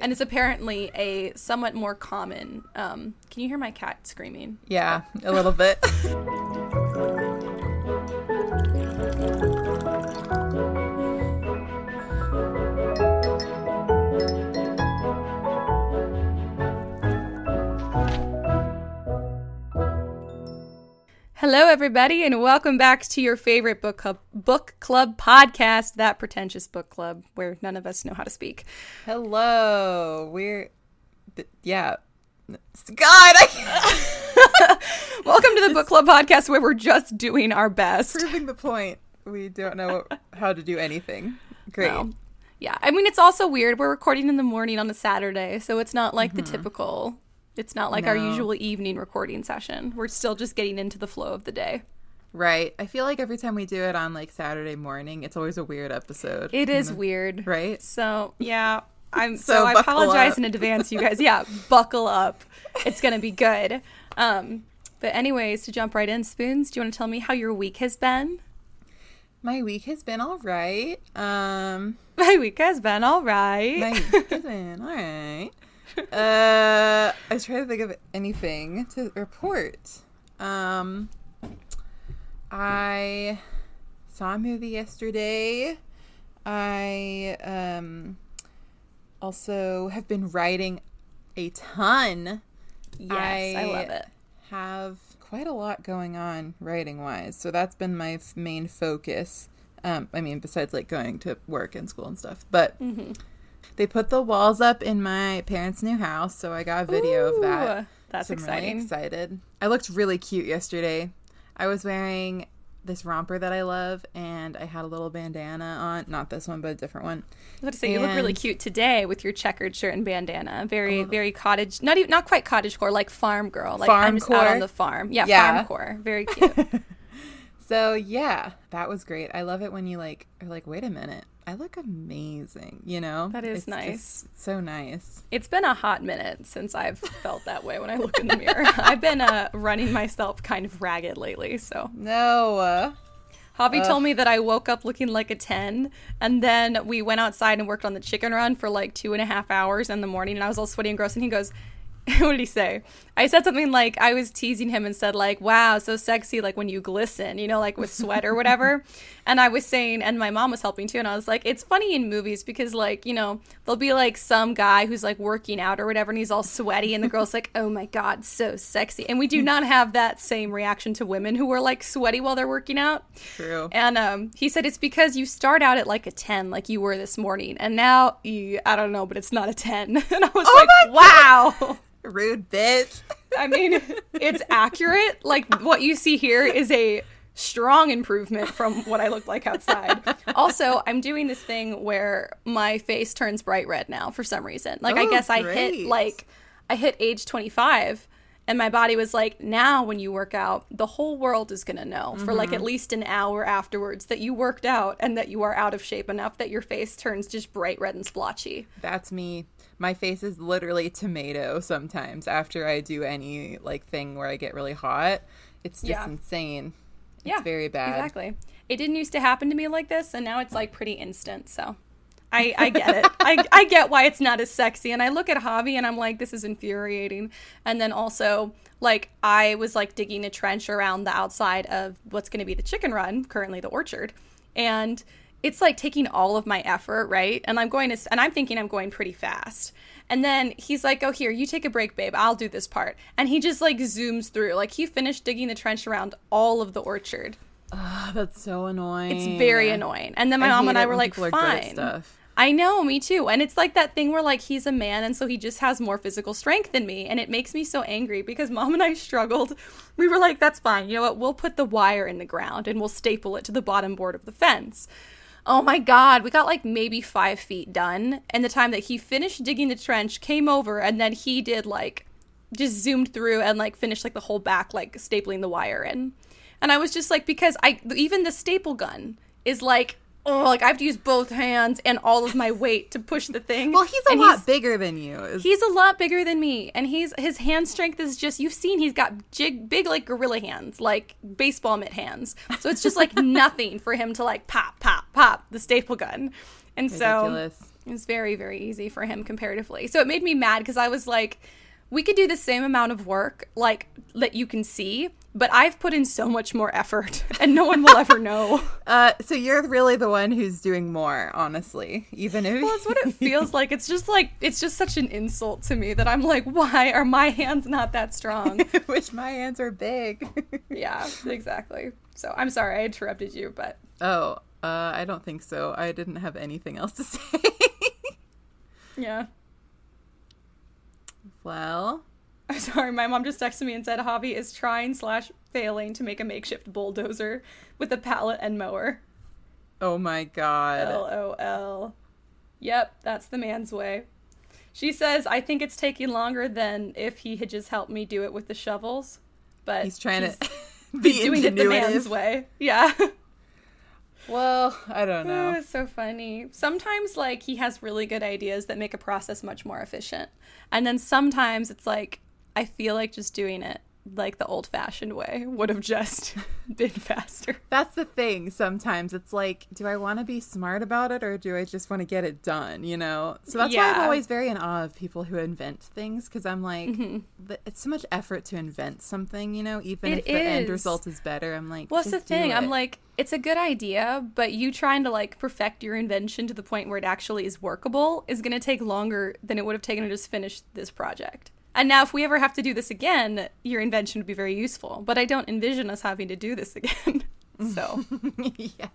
And it's apparently a somewhat more common... can you hear my cat screaming? Yeah, a little bit. Hello, everybody, and welcome back to your favorite book club podcast, That Pretentious Book Club, where none of us know how to speak. Hello. Welcome to the book club podcast where we're just doing our best. Proving the point. We don't know how to do anything. Great. Well, yeah. I mean, it's also weird. We're recording in the morning on a Saturday, so it's not like the typical... It's not like our usual evening recording session. We're still just getting into the flow of the day. Right. I feel like every time we do it on like Saturday morning, it's always a weird episode. It is weird. Right? So, yeah. So I apologize in advance, you guys. Yeah, buckle up. It's going to be good. But anyways, to jump right in, Spoons, do you want to tell me how your week has been? My week has been all right. I was trying to think of anything to report. I saw a movie yesterday. I also have been writing a ton. Yes, I love it. Have quite a lot going on writing-wise, so that's been my main focus. I mean, besides like going to work and school and stuff, but. Mm-hmm. They put the walls up in my parents' new house, so I got a video of that. That's exciting. I'm really excited. I looked really cute yesterday. I was wearing this romper that I love, and I had a little bandana on. Not this one, but a different one. I was going to say, you look really cute today with your checkered shirt and bandana. Very, very cottage. Not quite cottagecore, like farm girl. Like farm I'm just core. Out on the farm. Yeah, farm core. Very cute. So, yeah, that was great. I love it when you, like, are like, wait a minute. I look amazing, you know? That is nice. So nice. It's been a hot minute since I've felt that way when I look in the mirror. I've been running myself kind of ragged lately, so. No. Hobby told me that I woke up looking like a 10, and then we went outside and worked on the chicken run for like 2.5 hours in the morning, and I was all sweaty and gross, and he goes, what did he say? I said something like, I was teasing him and said like, wow, so sexy, like when you glisten, you know, like with sweat or whatever. And I was saying, and my mom was helping too, and I was like, it's funny in movies because like, you know, there'll be like some guy who's like working out or whatever and he's all sweaty and the girl's like, oh my God, so sexy. And we do not have that same reaction to women who are like sweaty while they're working out. True. And he said, it's because you start out at like a 10 like you were this morning. And now, I don't know, but it's not a 10. And I was like, wow. God. Rude bitch. I mean, it's accurate. Like, what you see here is a strong improvement from what I looked like outside. Also, I'm doing this thing where my face turns bright red now for some reason. Like, I guess great. I hit age 25 and my body was like, now when you work out, the whole world is going to know for like at least an hour afterwards that you worked out and that you are out of shape enough that your face turns just bright red and splotchy. That's me. My face is literally tomato sometimes after I do any like thing where I get really hot. It's just insane. It's very bad. Exactly. It didn't used to happen to me like this, and now it's like pretty instant. So I get it. I get why it's not as sexy. And I look at Javi and I'm like, this is infuriating. And then also like I was like digging a trench around the outside of what's going to be the chicken run, currently the orchard. And it's like taking all of my effort, right? And I'm thinking I'm going pretty fast. And then he's like, oh, here, you take a break, babe. I'll do this part. And he just like zooms through. Like he finished digging the trench around all of the orchard. Oh, that's so annoying. It's very annoying. And then my mom and I were like, fine. I know, me too. And it's like that thing where like he's a man and so he just has more physical strength than me. And it makes me so angry because mom and I struggled. We were like, that's fine. You know what? We'll put the wire in the ground and we'll staple it to the bottom board of the fence. Oh my God, we got like maybe 5 feet done. And the time that he finished digging the trench came over and then he did like just zoomed through and like finished like the whole back, like stapling the wire in. And I was just like, because even the staple gun is like, oh, like I have to use both hands and all of my weight to push the thing. Well, he's a lot bigger than you. He's a lot bigger than me. And his hand strength is just, you've seen he's got big like gorilla hands, like baseball mitt hands. So it's just like nothing for him to like pop the staple gun. And ridiculous. So It was very, very easy for him comparatively. So it made me mad because I was like, we could do the same amount of work, like, that you can see, but I've put in so much more effort and no one will ever know. So you're really the one who's doing more, honestly, even if... Well, that's what it feels like. It's just like, it's just such an insult to me that I'm like, why are my hands not that strong? I wish my hands are big. Yeah, exactly. So I'm sorry I interrupted you, but... Oh, I don't think so. I didn't have anything else to say. Yeah. Well... Sorry, my mom just texted me and said Javi is trying / failing to make a makeshift bulldozer with a pallet and mower. Oh my god. LOL. Yep, that's the man's way. She says, I think it's taking longer than if he had just helped me do it with the shovels. But he's trying to be doing it the man's way. Yeah. Well, I don't know. It's so funny. Sometimes, like, he has really good ideas that make a process much more efficient. And then sometimes it's like, I feel like just doing it like the old-fashioned way would have just been faster. That's the thing. Sometimes it's like, do I want to be smart about it or do I just want to get it done, you know? So that's why I'm always very in awe of people who invent things, because I'm like, it's so much effort to invent something, you know, even if the end result is better. I'm like, well, that's the thing. I'm like, it's a good idea, but you trying to, like, perfect your invention to the point where it actually is workable is going to take longer than it would have taken to just finish this project. And now if we ever have to do this again, your invention would be very useful. But I don't envision us having to do this again. So. Yeah,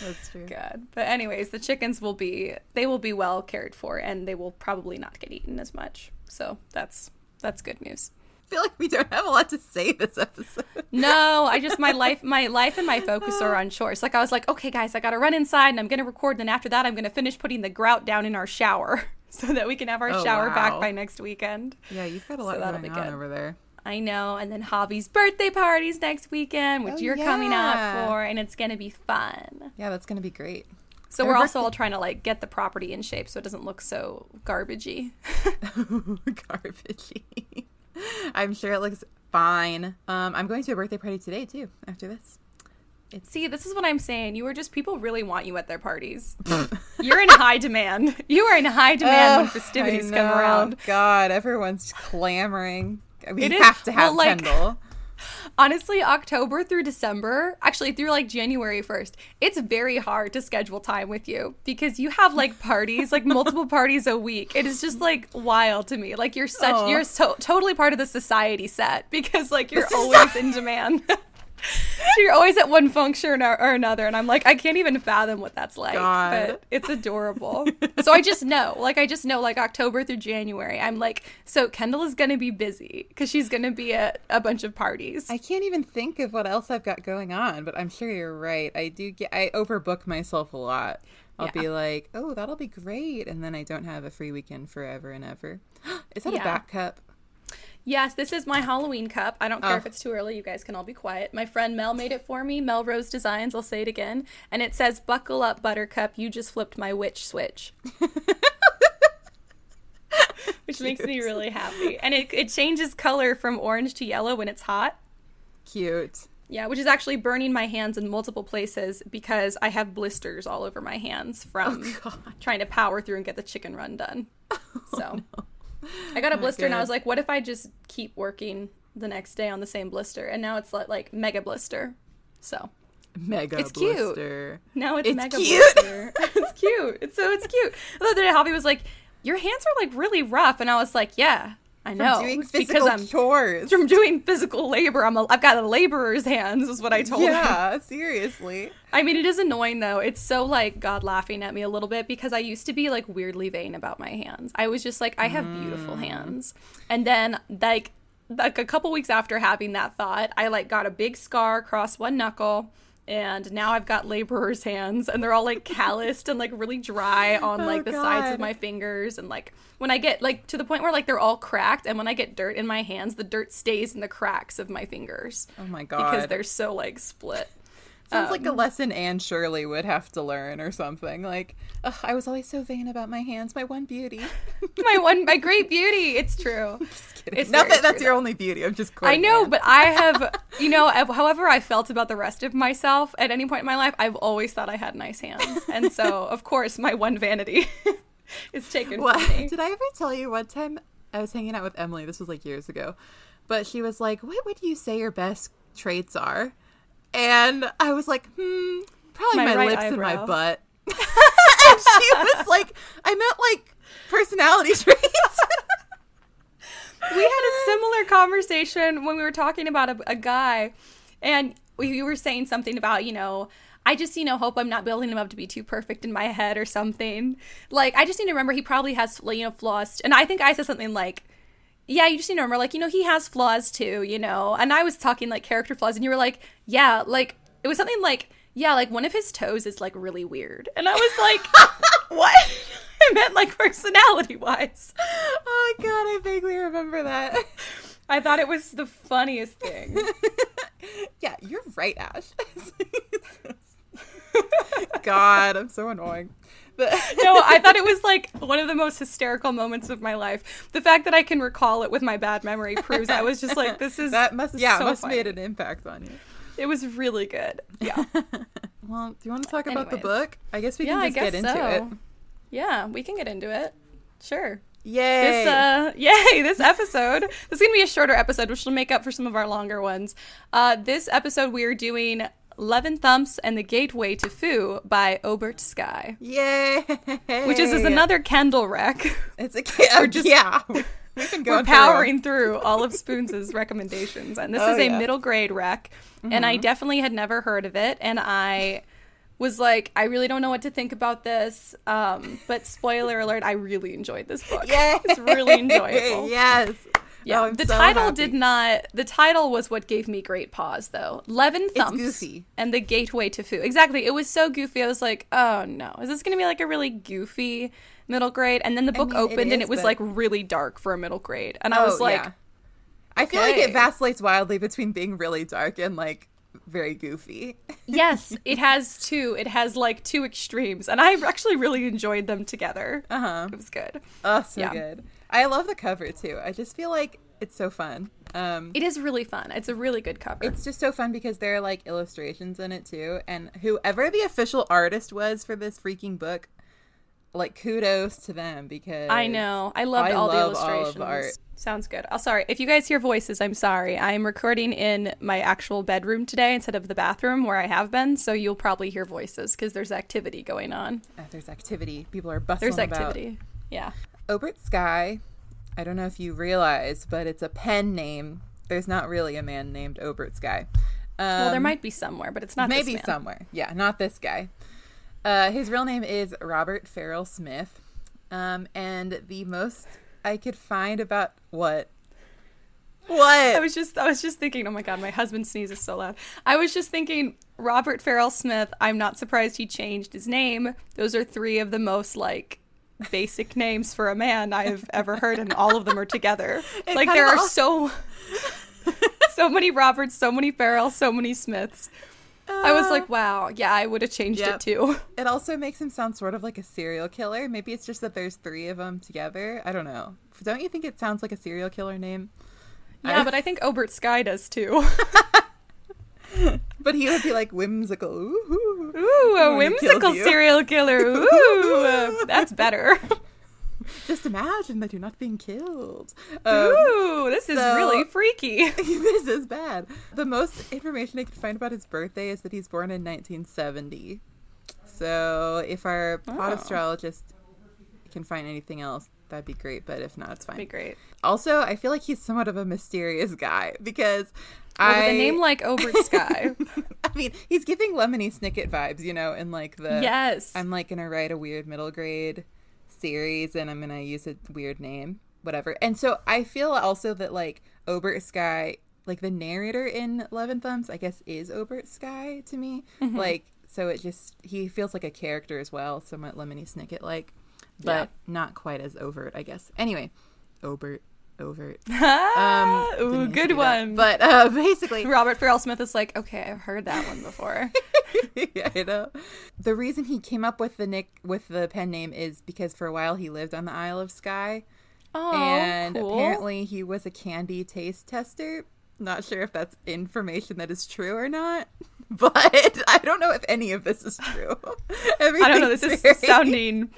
that's true. God. But anyways, the chickens will be, they will be well cared for and they will probably not get eaten as much. So that's good news. I feel like we don't have a lot to say this episode. No, I just, my life and my focus are on chores. Like I was like, okay guys, I got to run inside and I'm going to record. And then after that, I'm going to finish putting the grout down in our shower. So that we can have our shower back by next weekend. Yeah, you've got a lot going on over there. I know. And then Javi's birthday parties next weekend, which you're coming out for. And it's going to be fun. Yeah, that's going to be great. So we're also all trying to, like, get the property in shape so it doesn't look so garbagey. Garbagey. I'm sure it looks fine. I'm going to a birthday party today, too, after this. See, this is what I'm saying. You are just, people really want you at their parties. You're in high demand. You are in high demand when festivities come around. God, everyone's clamoring. We have to have Kendall. Honestly, October through December, actually through like January 1st, it's very hard to schedule time with you because you have like parties, like multiple parties a week. It is just like wild to me. Like you're totally part of the society set because like you're always in demand. So you're always at one function or another, and I'm like, I can't even fathom what that's like. God. But it's adorable. So I just know, like October through January, I'm like, so Kendall is going to be busy because she's going to be at a bunch of parties. I can't even think of what else I've got going on, but I'm sure you're right. I overbook myself a lot. I'll be like, oh, that'll be great, and then I don't have a free weekend forever and ever. Is that a back cup? Yes, this is my Halloween cup. I don't care if it's too early. You guys can all be quiet. My friend Mel made it for me. Mel Rose Designs. I'll say it again. And it says, buckle up, buttercup. You just flipped my witch switch. Which makes me really happy. And it changes color from orange to yellow when it's hot. Cute. Yeah, which is actually burning my hands in multiple places because I have blisters all over my hands from trying to power through and get the chicken run done. No. I got a blister and I was like, what if I just keep working the next day on the same blister? And now it's like mega blister. So mega it's blister. Cute. Now it's mega cute. Blister. It's cute. It's cute. The other day, Javi was like, your hands are like really rough. And I was like, yeah, I know. From doing physical chores. From doing physical labor. I've got a laborer's hands is what I told him. Yeah, seriously. I mean, it is annoying, though. It's so, like, God laughing at me a little bit because I used to be, like, weirdly vain about my hands. I was just like, I have beautiful hands. And then, like a couple weeks after having that thought, I, like, got a big scar across one knuckle. And now I've got laborer's hands and they're all like calloused and like really dry on like the sides of my fingers. And like when I get like to the point where like they're all cracked and when I get dirt in my hands, the dirt stays in the cracks of my fingers. Oh my God. Because they're so like split. Sounds like a lesson Anne Shirley would have to learn or something. Like, ugh, I was always so vain about my hands, my one beauty. My great beauty. It's true. I'm just kidding. It's not that that's your only beauty. I'm just quoting. I know, Anne. But I have, however I felt about the rest of myself at any point in my life, I've always thought I had nice hands. And so, of course, my one vanity is taken from me. Did I ever tell you one time I was hanging out with Emily? This was like years ago. But she was like, what would you say your best traits are? And I was like, probably my right lips eyebrow. And my butt. And she was like, I meant like personality traits. We had a similar conversation when we were talking about a guy, and you were saying something about, I just, hope I'm not building him up to be too perfect in my head or something. Like, I just need to remember he probably has, flaws. And I think I said something like, yeah, you just need to remember, he has flaws too, And I was talking, character flaws, and you were like, yeah, it was something like, yeah, one of his toes is, really weird. And I was like, what? I meant, personality-wise. Oh, God, I vaguely remember that. I thought it was the funniest thing. Yeah, you're right, Ash. God, I'm so annoying. No, I thought it was one of the most hysterical moments of my life. The fact that I can recall it with my bad memory proves I was just like, this is that must so must have made an impact on you. It was really good. Yeah. Well, do you want to talk about the book? I guess we can just get into it. Yeah, we can get into it. Sure. Yay. This episode. This is going to be a shorter episode, which will make up for some of our longer ones. This episode we are doing Leven Thumps and the Gateway to Foo by Obert Skye. Yay! Which is another Kendall wreck. It's a we're powering through all of Spoons' recommendations, and this is a middle grade wreck. Mm-hmm. And I definitely had never heard of it, and I was like, I really don't know what to think about this. But spoiler alert, I really enjoyed this book. Yay! It's really enjoyable. Yes. Yeah, oh, the title did not. The title was what gave me great pause, though. Leven Thumps. It's goofy. And the Gateway to Foo. Exactly. It was so goofy. I was like, oh no, is this going to be a really goofy middle grade? And then the book opened and it was really dark for a middle grade. And I was like, yeah. I feel like it vacillates wildly between being really dark and very goofy. Yes, it has two. It has two extremes, and I actually really enjoyed them together. It was good. Oh, so good. I love the cover too. I just feel like it's so fun. It is really fun. It's a really good cover. It's just so fun because there are illustrations in it too, and whoever the official artist was for this freaking book, kudos to them, because I know I love the illustrations. All of art. Sounds good. I'm sorry if you guys hear voices. I'm sorry. I'm recording in my actual bedroom today instead of the bathroom where I have been, so you'll probably hear voices because there's activity going on. There's activity. People are bustling about. There's activity. Yeah. Obert Skye, I don't know if you realize, but it's a pen name. There's not really a man named Obert Skye. There might be somewhere, but it's not this man. Maybe somewhere. Yeah, not this guy. His real name is Robert Farrell Smith. And the most I could find about I was just thinking, oh my God, my husband sneezes so loud. I was just thinking, Robert Farrell Smith, I'm not surprised he changed his name. Those are three of the most, basic names for a man I've ever heard, and all of them are together. There are so many Roberts, so many Farrells, so many Smiths. I was like, wow, yeah, I would have changed it too. It also makes him sound sort of like a serial killer. Maybe it's just that there's three of them together. I don't know. Don't you think it sounds like a serial killer name? Yeah, but I think Obert Skye does too. But he would be whimsical. Ooh, ooh, a whimsical serial killer. Ooh, that's better. Just imagine that you're not being killed. Ooh, this is really freaky. This is bad. The most information I could find about his birthday is that he's born in 1970. So if our pod astrologist can find anything else, that'd be great. But if not, it's fine. That'd be great. Also, I feel like he's somewhat of a mysterious guy because... With a name like Obert Skye. I mean, he's giving Lemony Snicket vibes, in the... Yes. I'm gonna write a weird middle grade series and I'm gonna use a weird name, whatever. And so I feel also that Obert Skye, the narrator in Leven Thumps, I guess, is Obert Skye to me. Mm-hmm. So it just, he feels like a character as well, somewhat Lemony Snicket-like, but not quite as overt, I guess. Anyway, Obert. Ooh, good one. But basically Robert Farrell Smith is okay, I've heard that one before. Yeah, I know. The reason he came up with the pen name is because for a while he lived on the Isle of Skye. Oh, and cool. Apparently he was a candy taste tester. Not sure if that's information that is true or not, but I don't know if any of this is true. I don't know. This is sounding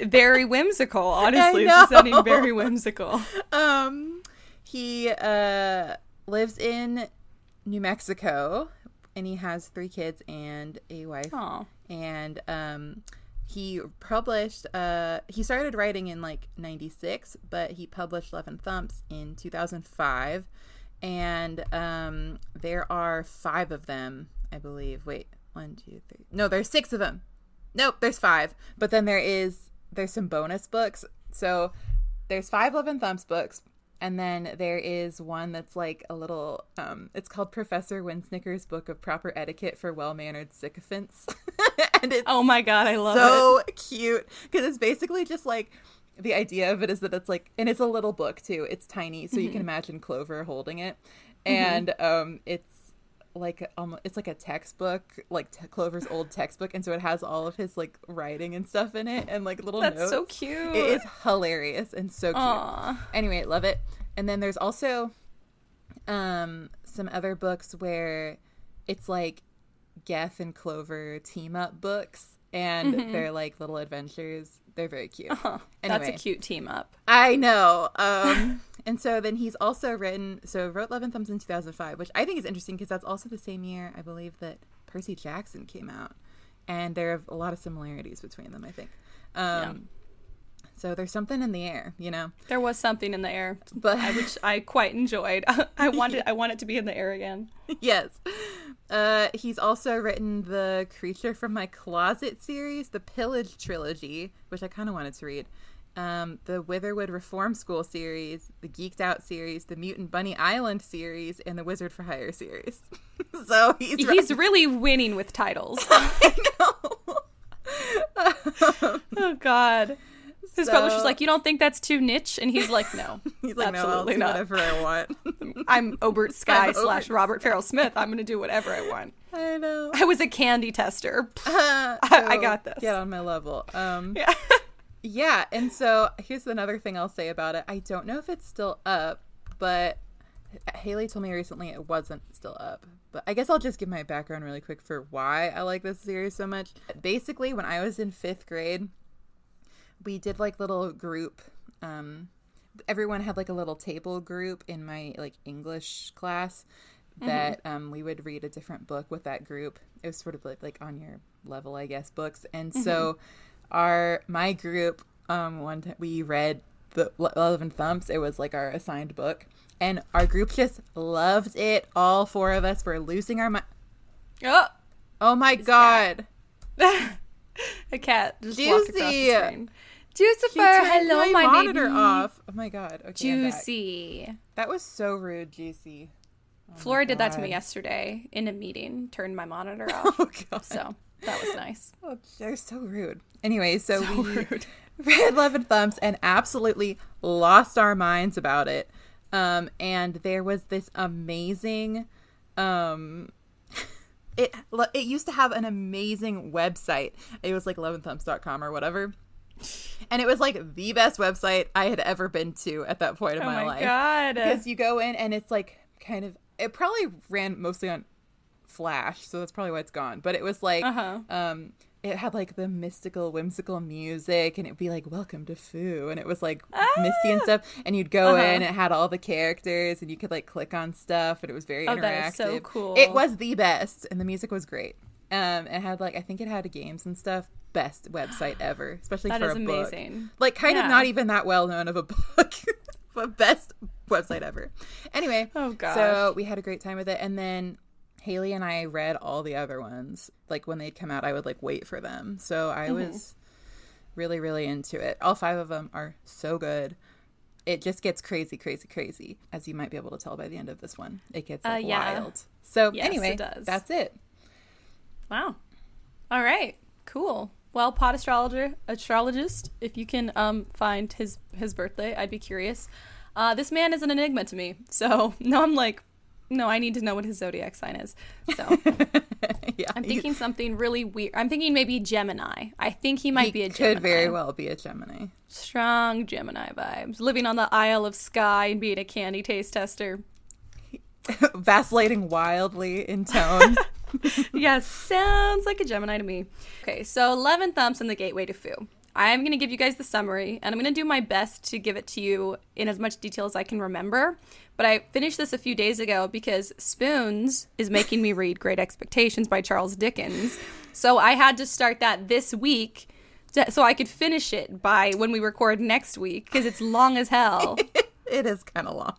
very whimsical. Honestly, this is sounding very whimsical. He lives in New Mexico, and he has 3 kids and a wife. Aww. And he published he started writing in like 96, but he published Leven Thumps in 2005, and there are 5 of them, I believe. Wait, 1, 2, 3 no, there's 6 of them. Nope, there's 5, but then there's some bonus books. So there's 5 Leven Thumps books. And then there is one that's like a little, it's called Professor Winsnicker's Book of Proper Etiquette for Well-Mannered Sycophants. And it's oh my God, I love it. So cute. Because it's basically just like, the idea of it is that it's like, and it's a little book too. It's tiny. So you can imagine Clover holding it. And it's like, it's like a textbook, like Clover's old textbook. And so it has all of his like writing and stuff in it and like little notes. That's so cute. It is hilarious and so cute. Aww. Anyway, I love it. And then there's also some other books where it's like Geth and Clover team up books, and they're like little adventures. They're very cute. Oh, anyway, that's a cute team up. I know. And so then he's also wrote Leven Thumps in 2005, which I think is interesting because that's also the same year, I believe, that Percy Jackson came out. And there are a lot of similarities between them, I think. Yeah. So there's something in the air, you know? There was something in the air, but which I quite enjoyed. I want it to be in the air again. Yes. He's also written the Creature from My Closet series, the Pillage Trilogy, which I kind of wanted to read, the Witherwood Reform School series, the Geeked Out series, the Mutant Bunny Island series, and the Wizard for Hire series. So he's really winning with titles. I know. Oh, God. His publisher's like, you don't think that's too niche? And he's like, no. He's like, absolutely no, I'll do whatever I want. I'm Obert Skye / Robert Farrell Smith. I'm going to do whatever I want. I know. I was a candy tester. I got this. Get on my level. Yeah. Yeah. And so here's another thing I'll say about it. I don't know if it's still up, but Haley told me recently it wasn't still up. But I guess I'll just give my background really quick for why I like this series so much. Basically, when I was in 5th grade, we did like little group, everyone had like a little table group in my like English class that we would read a different book with that group. It was sort of like on your level, I guess, books. And so my group, one time we read the Leven Thumps. It was like our assigned book, and our group just loved it. All 4 of us were losing our mind. Oh my God. A cat just walked across the screen. Jucifer, hello, my monitor baby. Off. Oh my God. Okay, Juicy. That was so rude, Juicy. Oh, Flora did that to me yesterday in a meeting. Turned my monitor off. Oh God. So that was nice. Oh, they're so rude. Anyway, so we read Leven Thumps and absolutely lost our minds about it. And there was this amazing. It used to have an amazing website. It was like leventhumps.com or whatever. And it was like the best website I had ever been to at that point in my life. Oh my God. Because you go in and it's like kind of, it probably ran mostly on Flash, so that's probably why it's gone. But it was like, it had like the mystical, whimsical music, and it'd be like, welcome to Foo. And it was like misty and stuff. And you'd go in, it had all the characters, and you could like click on stuff, and it was very interactive. That is so cool. It was the best. And the music was great. It had like, I think it had games and stuff. Best website ever, especially for a book. That is amazing. Like kind of not even that well known of a book, but best website ever. Anyway. Oh God. So we had a great time with it. And then Haley and I read all the other ones. Like when they'd come out, I would like wait for them. So I was really, really into it. All 5 of them are so good. It just gets crazy, crazy, crazy, as you might be able to tell by the end of this one. It gets like, wild. So anyway, it does. That's it. Wow. All right. Cool. Well, pot astrologist, if you can find his birthday, I'd be curious. This man is an enigma to me. So now I'm like, No, I need to know what his zodiac sign is. So yeah. I'm thinking something really weird. I'm thinking maybe Gemini. I think he might be a Gemini. He could very well be a Gemini. Strong Gemini vibes. Living on the Isle of Skye and being a candy taste tester. Vacillating wildly in tone. Yes, sounds like a Gemini to me. Okay, so Leven Thumps and the Gateway to Foo. I'm going to give you guys the summary, and I'm going to do my best to give it to you in as much detail as I can remember. But I finished this a few days ago because Spoons is making me read Great Expectations by Charles Dickens. So I had to start that this week so I could finish it by when we record next week, because it's long as hell. It is kind of long.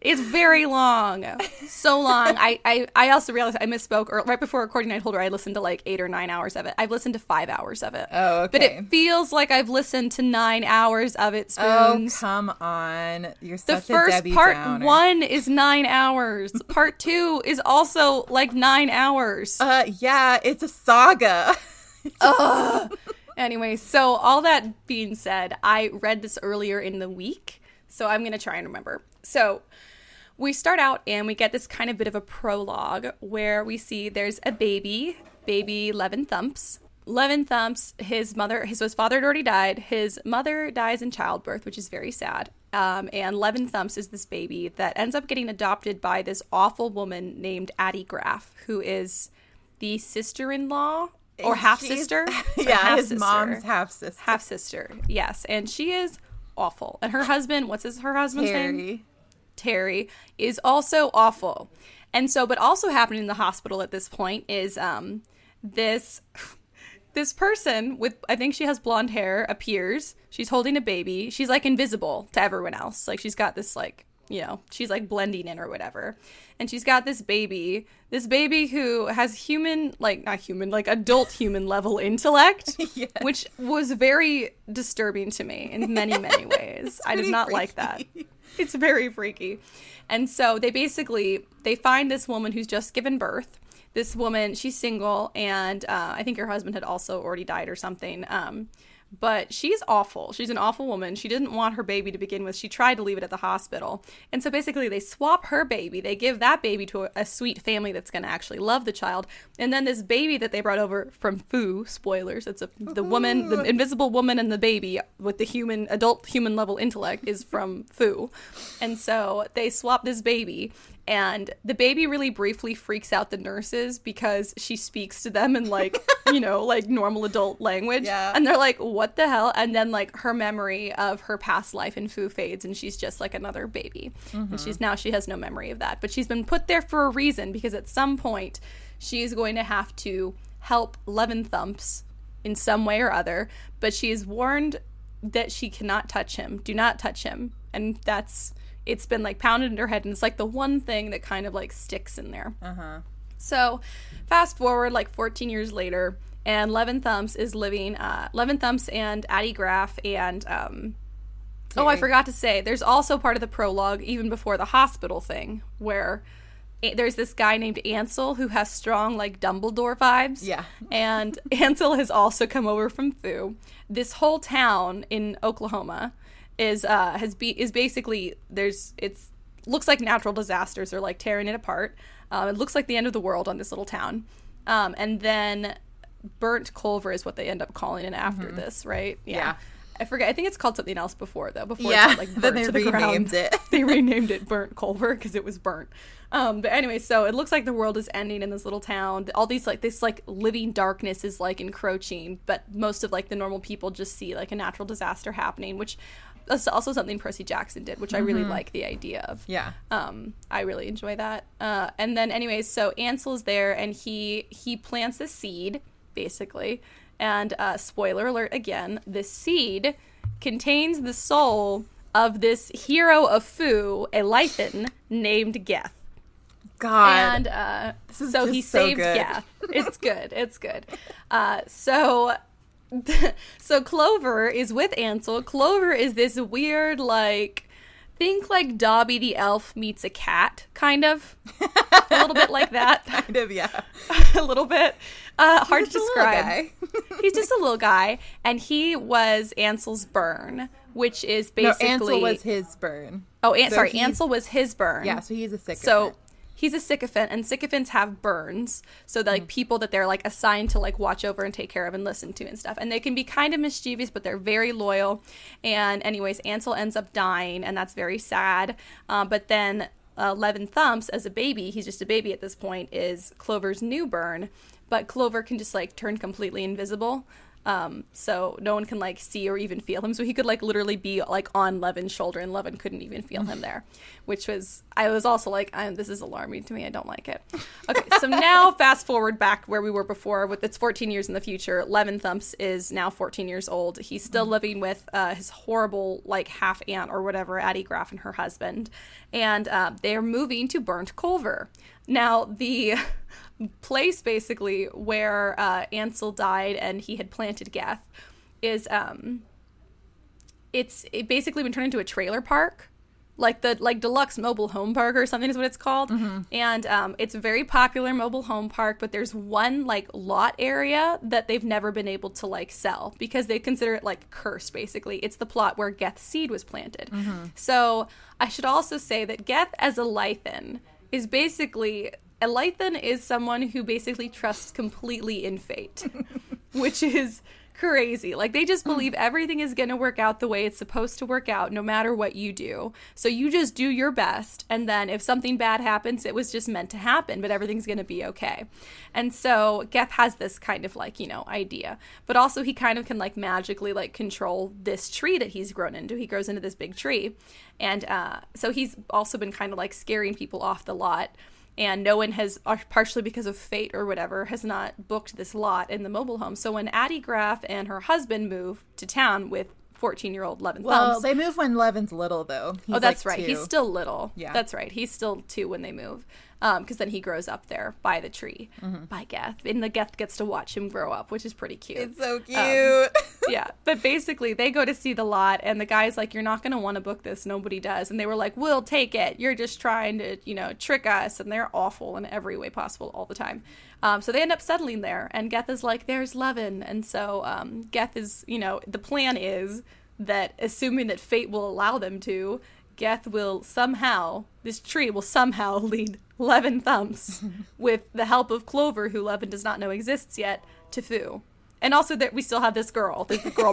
It's very long. So long. I also realized I misspoke. Or right before recording, I told her I listened to like 8 or 9 hours of it. I've listened to 5 hours of it. Oh, okay. But it feels like I've listened to 9 hours of it, Spoons. Oh, come on. You're such a Debbie Downer. The first part one is 9 hours. Part two is also like 9 hours. Yeah, it's a saga. Anyway, so all that being said, I read this earlier in the week, so I'm going to try and remember. So we start out and we get this kind of bit of a prologue where we see there's a baby Leven Thumps. Leven Thumps, his father had already died. His mother dies in childbirth, which is very sad. And Leven Thumps is this baby that ends up getting adopted by this awful woman named Addie Graff, who is the sister-in-law or half-sister. Yeah, half-sister. His mom's half-sister. Half-sister, yes. And she is awful. And her husband, her husband's name? Terry is also awful. And so, but also happening in the hospital at this point is this person with, I think she has blonde hair, appears. She's holding a baby. She's like invisible to everyone else. Like she's got this like, you know, she's like blending in or whatever. And she's got this baby who has adult human level intellect, yes. Which was very disturbing to me in many, many ways. I did not freaky. Like that. It's very freaky. And so they find this woman who's just given birth. This woman, she's single, and I think her husband had also already died or something. But she's awful. She's an awful woman. She didn't want her baby to begin with. She tried to leave it at the hospital. And so basically they swap her baby. They give that baby to a sweet family that's going to actually love the child. And then this baby that they brought over from Foo, spoilers, it's the woman, the invisible woman and the baby with the adult human level intellect is from Foo. And so they swap this baby. And the baby really briefly freaks out the nurses because she speaks to them in like, you know, like normal adult language. Yeah. And they're like, what the hell? And then like her memory of her past life in Foo fades and she's just like another baby. Mm-hmm. And she has no memory of that. But she's been put there for a reason because at some point she is going to have to help Leven Thumps in some way or other. But she is warned that she cannot touch him. Do not touch him. And that's... It's been, like, pounded in her head, and it's, like, the one thing that kind of, like, sticks in there. Uh-huh. So, fast forward, like, 14 years later, and Leven Thumps is living, Leven Thumps and Addie Graff and, Terry. Oh, I forgot to say, there's also part of the prologue, even before the hospital thing, where there's this guy named Ansel who has strong, like, Dumbledore vibes. Yeah. And Ansel has also come over from Foo. This whole town in Oklahoma... is basically looks like natural disasters are like tearing it apart. It looks like the end of the world on this little town, and then Burnt Culver is what they end up calling it after mm-hmm. this, right? Yeah. I forget. I think it's called something else before though. Before yeah, it's like burnt then they to the renamed ground. It. They renamed it Burnt Culver because it was burnt. But anyway, so it looks like the world is ending in this little town. All these like this like living darkness is like encroaching, but most of like the normal people just see like a natural disaster happening, which. That's also something Percy Jackson did, which I really mm-hmm. like the idea of. Yeah. I really enjoy that. And then anyways, so Ansel's there and he plants a seed, basically. And spoiler alert again, this seed contains the soul of this hero of Foo, a Lythan, named Geth. God. And this is so just he saved good. Geth. It's good. It's good. So Clover is with Ansel. Clover is this weird, like, think like Dobby the elf meets a cat, kind of. A little bit like that. Kind of, yeah. A little bit. Hard to describe. He's just a little guy. And he was Ansel's burn, which is basically... No, Ansel was his burn. Oh, sorry. Ansel was his burn. Yeah, so he's a sycophant. So he's a sycophant, and sycophants have burns. So they're, like, people that they're, like, assigned to, like, watch over and take care of and listen to and stuff. And they can be kind of mischievous, but they're very loyal. And anyways, Ansel ends up dying, and that's very sad. But then Leven Thumps, as a baby, he's just a baby at this point, is Clover's new burn. But Clover can just, like, turn completely invisible. So no one can, like, see or even feel him. So he could, like, literally be, like, on Levin's shoulder, and Leven couldn't even feel him there, which was, I was also like, this is alarming to me. I don't like it. Okay, so now fast forward back where we were before. With It's 14 years in the future. Leven Thumps is now 14 years old. He's still living with his horrible, like, half-aunt or whatever, Addie Graff, and her husband. And they're moving to Burnt Culver. Now, the place, basically, where Ansel died and he had planted Geth is, it basically been turned into a trailer park, like deluxe mobile home park or something is what it's called. Mm-hmm. And it's a very popular mobile home park, but there's one, like, lot area that they've never been able to, like, sell because they consider it, like, cursed, basically. It's the plot where Geth's seed was planted. Mm-hmm. So I should also say that Geth as a Lythan is basically... A Lythan is someone who basically trusts completely in fate, which is crazy. Like, they just believe everything is going to work out the way it's supposed to work out, no matter what you do. So you just do your best, and then if something bad happens, it was just meant to happen, but everything's going to be okay. And so Geth has this kind of, like, you know, idea. But also he kind of can, like, magically, like, control this tree that he's grown into. He grows into this big tree. And so he's also been kind of, like, scaring people off the lot. And no one has, partially because of fate or whatever, has not booked this lot in the mobile home. So when Addie Graff and her husband move to town with 14-year-old Leven Thumps. Well, they move when Levin's little, though. He's that's like right. 2. He's still little. Yeah. That's right. He's still 2 when they move. Because then he grows up there by the tree, by Geth. And the Geth gets to watch him grow up, which is pretty cute. It's so cute. Yeah. But basically, they go to see the lot, and the guy's like, you're not going to want to book this. Nobody does. And they were like, we'll take it. You're just trying to, you know, trick us. And they're awful in every way possible all the time. So they end up settling there. And Geth is like, there's Leven. And so Geth is, you know, the plan is that, assuming that fate will allow them to, Geth will somehow, this tree will somehow lead Leven Thumps, with the help of Clover, who Leven does not know exists yet, to Foo. And also that we still have this girl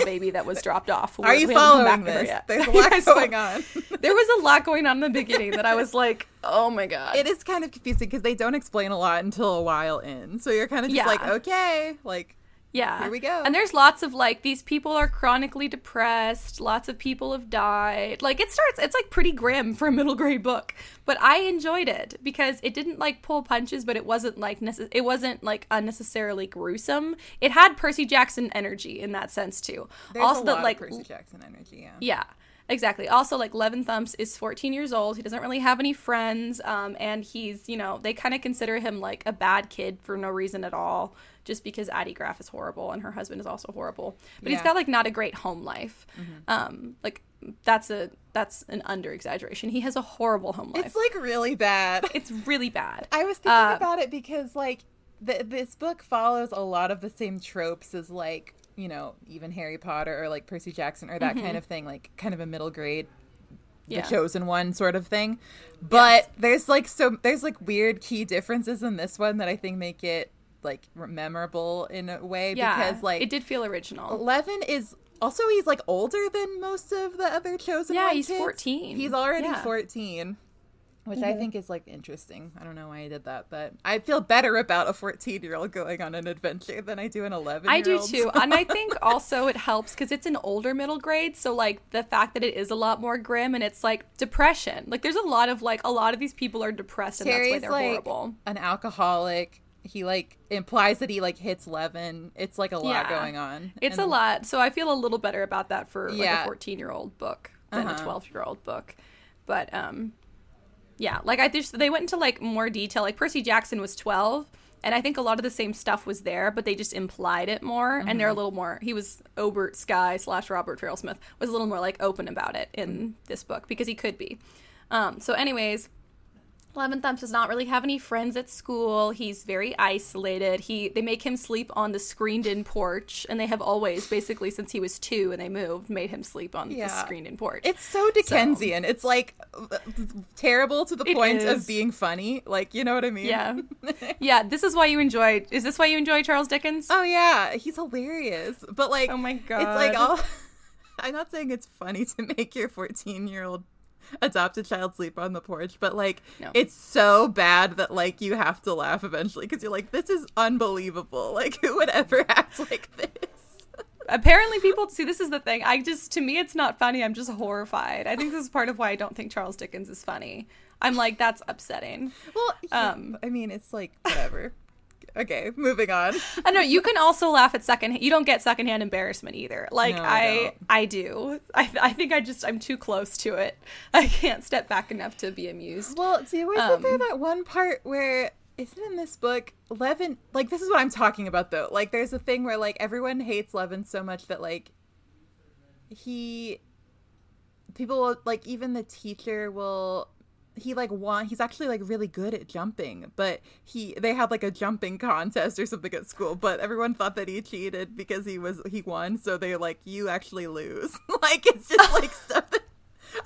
baby that was dropped off. Are you following this? There's a lot going on. There was a lot going on in the beginning that I was like, oh my God. It is kind of confusing because they don't explain a lot until a while in. So you're kind of just like, okay, like... Yeah. Here we go. And there's lots of, like, these people are chronically depressed. Lots of people have died. Like, it's, like, pretty grim for a middle grade book. But I enjoyed it because it didn't, like, pull punches, but it wasn't, like, it wasn't, like, unnecessarily gruesome. It had Percy Jackson energy in that sense, too. There's also a lot of Percy Jackson energy, yeah. Yeah. Exactly. Also, like, Leven Thumps is 14 years old. He doesn't really have any friends, and he's, you know, they kind of consider him, like, a bad kid for no reason at all, just because Addie Graff is horrible and her husband is also horrible. But he's got, like, not a great home life. Like, that's an under-exaggeration. He has a horrible home life. It's, like, really bad. It's really bad. I was thinking about it because, like, this book follows a lot of the same tropes as, like, you know, even Harry Potter or, like, Percy Jackson or that kind of thing, like, kind of a middle grade, the chosen one sort of thing. But there's like weird key differences in this one that I think make it, like, memorable in a way, because, like, it did feel original. Leven is also, he's, like, older than most of the other chosen one kids. 14. He's already 14. Which I think is, like, interesting. I don't know why I did that, but I feel better about a 14-year-old going on an adventure than I do an 11-year-old. I do, too. And I think also it helps because it's an older middle grade, so, like, the fact that it is a lot more grim and it's, like, depression. Like, there's a lot of, like, a lot of these people are depressed, and Terry's, that's why they're, like, horrible. An alcoholic. He, like, implies that he, like, hits Leven. It's, like, a lot going on. It's a lot. So I feel a little better about that for, like, a 14-year-old book than a 12-year-old book. But, yeah, like, I just, they went into, like, more detail. Like, Percy Jackson was 12, and I think a lot of the same stuff was there, but they just implied it more, and they're a little more, he was Obert Skye / Robert Farrell Smith, was a little more, like, open about it in this book, because he could be. So anyways, Leven Thumps does not really have any friends at school. He's very isolated. They make him sleep on the screened-in porch, and they have always, basically since he was 2 and they moved, made him sleep on the screened-in porch. It's so Dickensian. So, it's like terrible to the point of being funny. Like, you know what I mean? Yeah. Yeah, is this why you enjoy Charles Dickens? Oh, yeah. He's hilarious. But like, oh my God. It's like all... I'm not saying it's funny to make your 14-year-old adopted child sleep on the porch, but like it's so bad that like you have to laugh eventually because you're like, this is unbelievable, like who would ever act like this? Apparently people see, this is the thing, to me it's not funny, I'm just horrified. I think this is part of why I don't think Charles Dickens is funny. I'm like, that's upsetting. Well, I mean, it's like whatever. Okay, moving on. I know you can also laugh at you don't get secondhand embarrassment either. Like, no, I do. I think I'm too close to it. I can't step back enough to be amused. Well, do you always remember that one part where, isn't in this book, Leven, like, this is what I'm talking about though. Like, there's a thing where like everyone hates Leven so much that like people like, even the teacher will. He's actually like really good at jumping, but they had like a jumping contest or something at school, but everyone thought that he cheated because he won, so they're like, you actually lose. Like, it's just like stuff that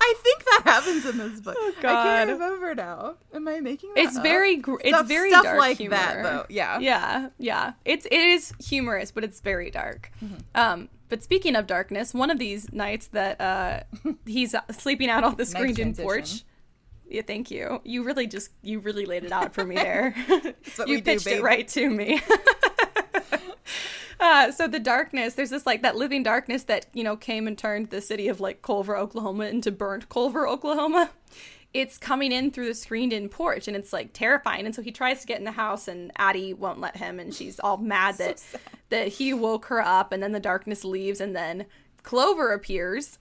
I think that happens in this book. Oh, God. I can't remember now. Am I making that up? It's very dark like humor. That though. Yeah. Yeah. Yeah. It is humorous, but it's very dark. Mm-hmm. But speaking of darkness, one of these nights that he's sleeping out on the screened-in porch. Yeah, thank you. You really laid it out for me there. You pitched it right to me. So the darkness, there's this like that living darkness that, you know, came and turned the city of like Culver, Oklahoma into Burnt Culver, Oklahoma. It's coming in through the screened-in porch, and it's like terrifying. And so he tries to get in the house, and Addie won't let him, and she's all mad that he woke her up. And then the darkness leaves, and then Clover appears.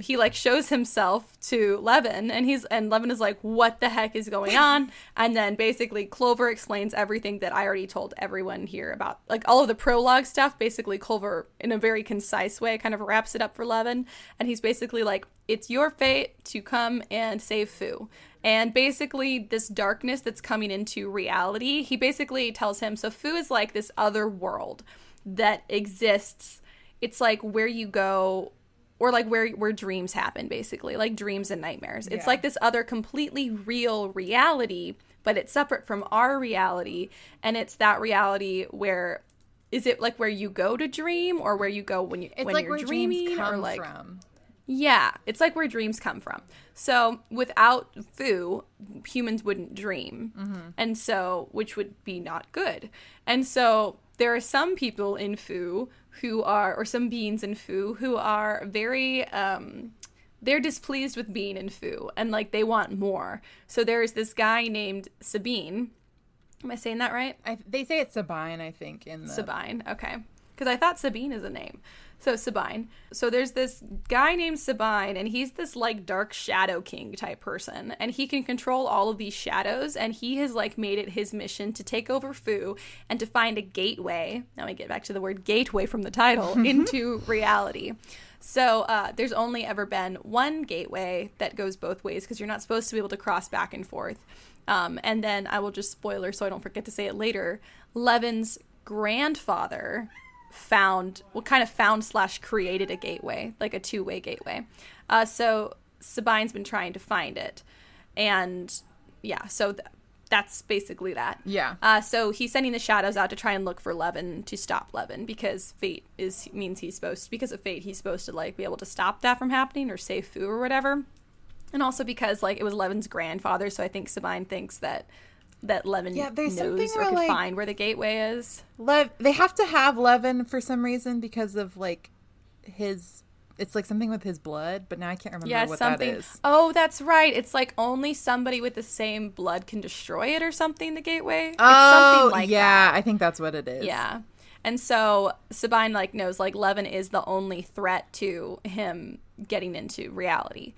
He like shows himself to Leven, and Leven is like, what the heck is going on? And then basically Clover explains everything that I already told everyone here about, like all of the prologue stuff. Basically Clover, in a very concise way, kind of wraps it up for Leven, and he's basically like, it's your fate to come and save Foo. And basically this darkness that's coming into reality, he basically tells him, so Foo is like this other world that exists. It's like where you go, or like where dreams happen, basically, like dreams and nightmares. It's like this other completely real reality, but it's separate from our reality. And it's that reality where, is it like where you go to dream, or where you go when you're dreaming? Dreams come from. Yeah, it's like where dreams come from. So without Foo, humans wouldn't dream. Mm-hmm. And so, which would be not good. And so there are some people in Foo some beings in Foo who are very, they're displeased with being in Foo, and like they want more. So there's this guy named Sabine. Am I saying that right? They say it's Sabine, I think. Sabine, okay. Because I thought Sabine is a name. So Sabine. So there's this guy named Sabine, and he's this like dark shadow king type person, and he can control all of these shadows, and he has like made it his mission to take over Foo and to find a gateway. Now we get back to the word gateway from the title into reality. So there's only ever been one gateway that goes both ways, because you're not supposed to be able to cross back and forth. And then I will just spoiler so I don't forget to say it later. Leven's grandfather created a gateway, like a two-way gateway. So Sabine's been trying to find it, and so that's basically that. So he's sending the shadows out to try and look for Leven, to stop Leven, because he's supposed to like be able to stop that from happening, or save Foo or whatever. And also because like it was Leven's grandfather, so I think Sabine thinks that Leven knows or can find where the gateway is. They have to have Leven for some reason because of like his... It's like something with his blood, but now I can't remember what that is. Oh, that's right. It's like only somebody with the same blood can destroy it or something, the gateway. Oh, it's something like that. I think that's what it is. Yeah. And so Sabine like knows like Leven is the only threat to him getting into reality.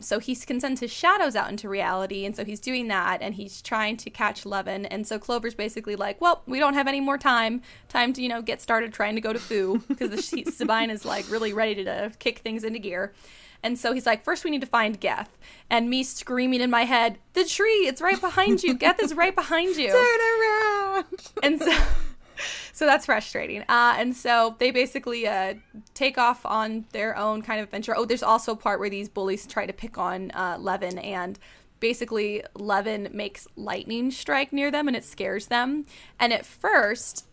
So he can send his shadows out into reality, and so he's doing that, and he's trying to catch Leven. And so Clover's basically like, well, we don't have any more time to, you know, get started trying to go to Foo, because Sabine is like really ready to kick things into gear. And so he's like, first we need to find Geth. And me screaming in my head, the tree, it's right behind you. Geth is right behind you. Turn around. And so that's frustrating. And so they basically take off on their own kind of adventure. Oh, there's also a part where these bullies try to pick on Leven, and basically Leven makes lightning strike near them and it scares them. And at first,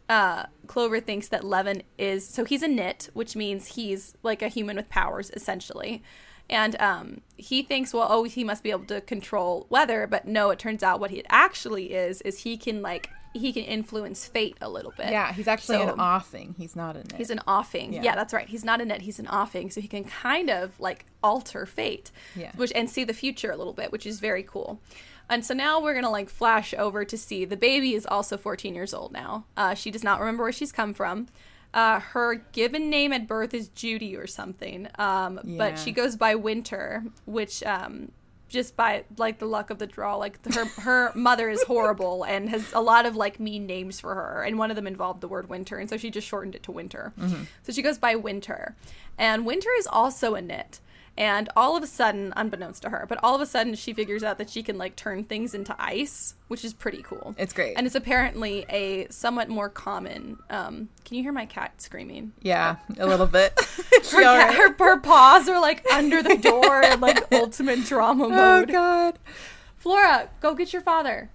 Clover thinks that Leven is, so he's a Knit, which means he's like a human with powers, essentially. And he thinks, well, oh, he must be able to control weather. But no, it turns out what he actually is he can like, he can influence fate a little bit. Yeah, he's actually an offing. He's not a Knit. He's an offing. Yeah, that's right. He's not a Knit. He's an offing. So he can kind of like alter fate, and see the future a little bit, which is very cool. And so now we're going to like flash over to see the baby is also 14 years old now. She does not remember where she's come from. Her given name at birth is Judy or something. But she goes by Winter, which just by like the luck of the draw, like her mother is horrible and has a lot of like mean names for her. And one of them involved the word Winter. And so she just shortened it to Winter. Mm-hmm. So she goes by Winter. And Winter is also a Knit. And all of a sudden, unbeknownst to her, but all of a sudden she figures out that she can, like, turn things into ice, which is pretty cool. It's great. And it's apparently a somewhat more common, can you hear my cat screaming? Yeah, a little bit. her paws are, like, under the door in, like, ultimate drama mode. Oh, God. Flora, go get your father.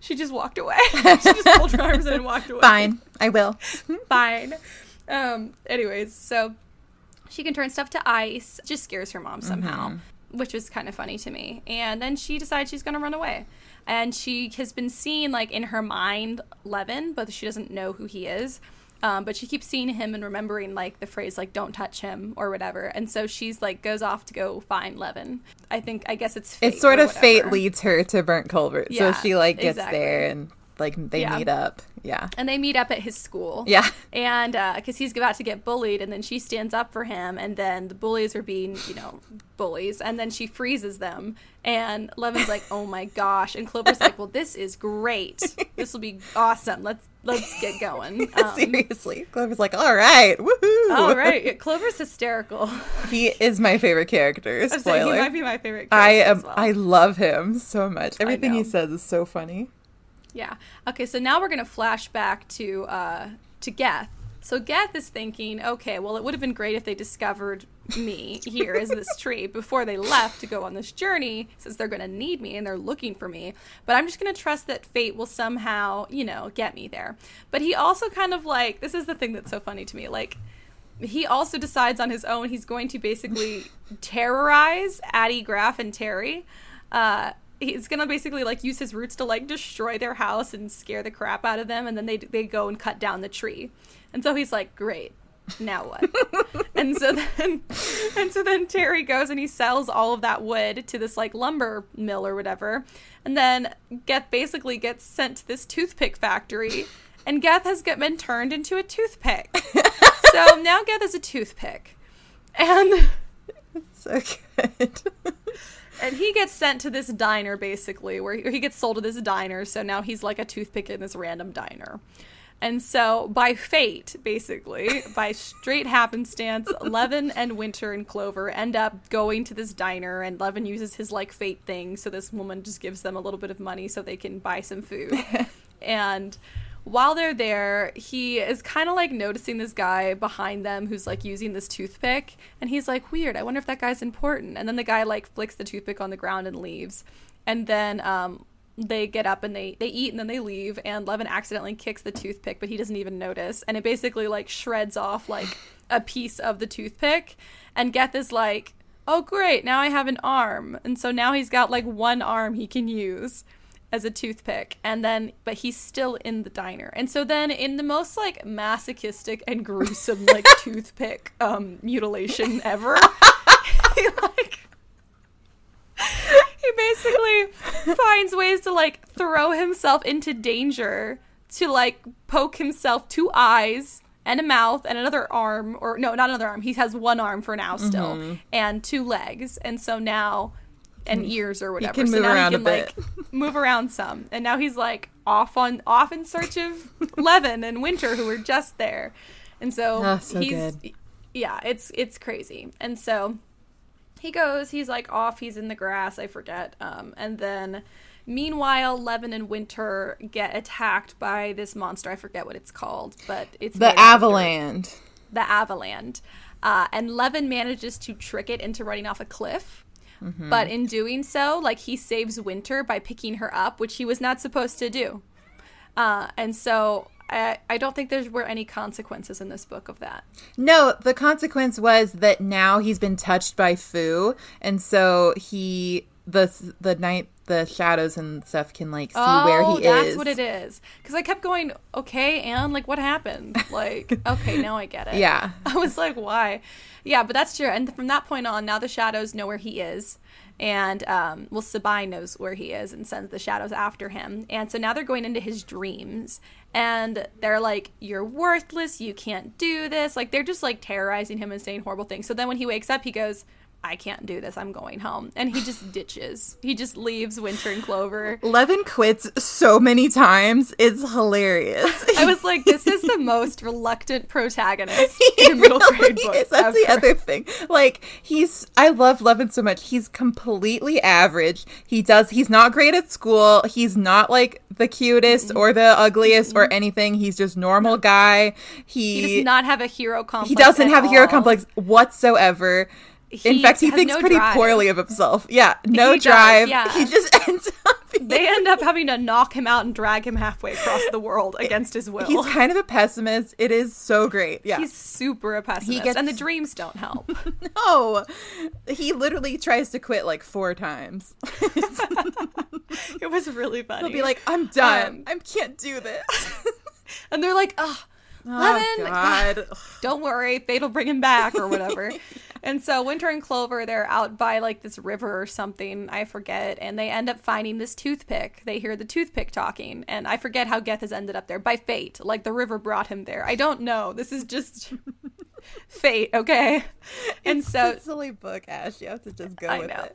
She just walked away. She just pulled her arms in and walked away. Fine, I will. Fine. Anyways, so... she can turn stuff to ice. It just scares her mom somehow, which was kind of funny to me. And then she decides she's going to run away. And she has been seeing, like, in her mind, Leven, but she doesn't know who he is. But she keeps seeing him and remembering, like, the phrase, like, don't touch him or whatever. And so she's, like, goes off to go find Leven. I guess it's fate. It's sort of fate leads her to Burnt Culver. Yeah, so she, like, gets there and... like, they meet up. Yeah. And they meet up at his school. Yeah. And because he's about to get bullied, and then she stands up for him, and then the bullies are being, you know, bullies, and then she freezes them. And Levin's like, oh, my gosh. And Clover's like, well, this is great. This will be awesome. Let's get going. Seriously. Clover's like, all right. Woohoo. All right. Yeah, Clover's hysterical. He is my favorite character. Spoiler. He might be my favorite character as well. I love him so much. Everything he says is so funny. Yeah. Okay, so now we're going to flash back to Geth. So Geth is thinking, okay, well, it would have been great if they discovered me here as this tree before they left to go on this journey, since they're going to need me and they're looking for me. But I'm just going to trust that fate will somehow, you know, get me there. But he also kind of like, this is the thing that's so funny to me, like, he also decides on his own he's going to basically terrorize Addie Graff and Terry. He's going to basically, like, use his roots to, like, destroy their house and scare the crap out of them. And then they go and cut down the tree. And so he's like, great, now what? and so then Terry goes and he sells all of that wood to this, like, lumber mill or whatever. And then Geth basically gets sent to this toothpick factory. And Geth has been turned into a toothpick. So now Geth is a toothpick. And... it's so good. And he gets sent to this diner, basically, where he gets sold to this diner. So now he's like a toothpick in this random diner. And so by fate, basically, by straight happenstance, Leven and Winter and Clover end up going to this diner. And Leven uses his, like, fate thing. So this woman just gives them a little bit of money so they can buy some food. And... while they're there, he is kind of, like, noticing this guy behind them who's, like, using this toothpick. And he's like, weird, I wonder if that guy's important. And then the guy, like, flicks the toothpick on the ground and leaves. And then they get up and they eat and then they leave. And Leven accidentally kicks the toothpick, but he doesn't even notice. And it basically, like, shreds off, like, a piece of the toothpick. And Geth is like, oh, great, now I have an arm. And so now he's got, like, one arm he can use as a toothpick, and then, but he's still in the diner. And so then in the most, like, masochistic and gruesome, like, toothpick mutilation ever, he basically finds ways to, like, throw himself into danger to, like, poke himself 2 eyes and a mouth and another arm, or no, not another arm. He has one arm for now still, and 2 legs. And so now... and ears or whatever. He can move around a bit. Like, move around some. And now he's, like, off in search of Leven and Winter, who were just there. And so he's... good. Yeah, it's crazy. And so he goes, he's like off, he's in the grass, I forget. And then meanwhile, Leven and Winter get attacked by this monster. I forget what it's called, but it's the Avaland. The Avaland. And Leven manages to trick it into running off a cliff. Mm-hmm. But in doing so, like, he saves Winter by picking her up, which he was not supposed to do. And so I don't think there were any consequences in this book of that. No, the consequence was that now he's been touched by Foo. And so the shadows and stuff can, like, see where he is. Oh, that's what it is. Because I kept going, okay, and, like, what happened? Like, okay, now I get it. Yeah. I was like, why? Yeah, but that's true. And from that point on, now the shadows know where he is. And, well, Sabine knows where he is and sends the shadows after him. And so now they're going into his dreams. And they're like, you're worthless. You can't do this. Like, they're just, like, terrorizing him and saying horrible things. So then when he wakes up, he goes, I can't do this. I'm going home. And he just ditches. He just leaves Winter and Clover. Leven quits so many times. It's hilarious. I was like, this is the most reluctant protagonist in a middle grade book. That's the other thing. Like, I love Leven so much. He's completely average. He's not great at school. He's not, like, the cutest mm-hmm. or the ugliest mm-hmm. or anything. He's just normal guy. He does not have a hero complex. He doesn't have a hero complex whatsoever. In fact, he thinks pretty poorly of himself. Yeah, no drive. Yeah. He just ends up... They end up having to knock him out and drag him halfway across the world against his will. He's kind of a pessimist. It is so great. Yeah. He's super a pessimist. And the dreams don't help. No. He literally tries to quit like 4 times. It was really funny. He'll be like, I'm done. I can't do this. And they're like, Leven, God. Don't worry. Fate'll bring him back or whatever. And so Winter and Clover, they're out by, like, this river or something, I forget, and they end up finding this toothpick. They hear the toothpick talking, and I forget how Geth has ended up there. By fate. Like, the river brought him there. I don't know. This is just fate, okay? And it's a silly book, Ash. You have to just go with it.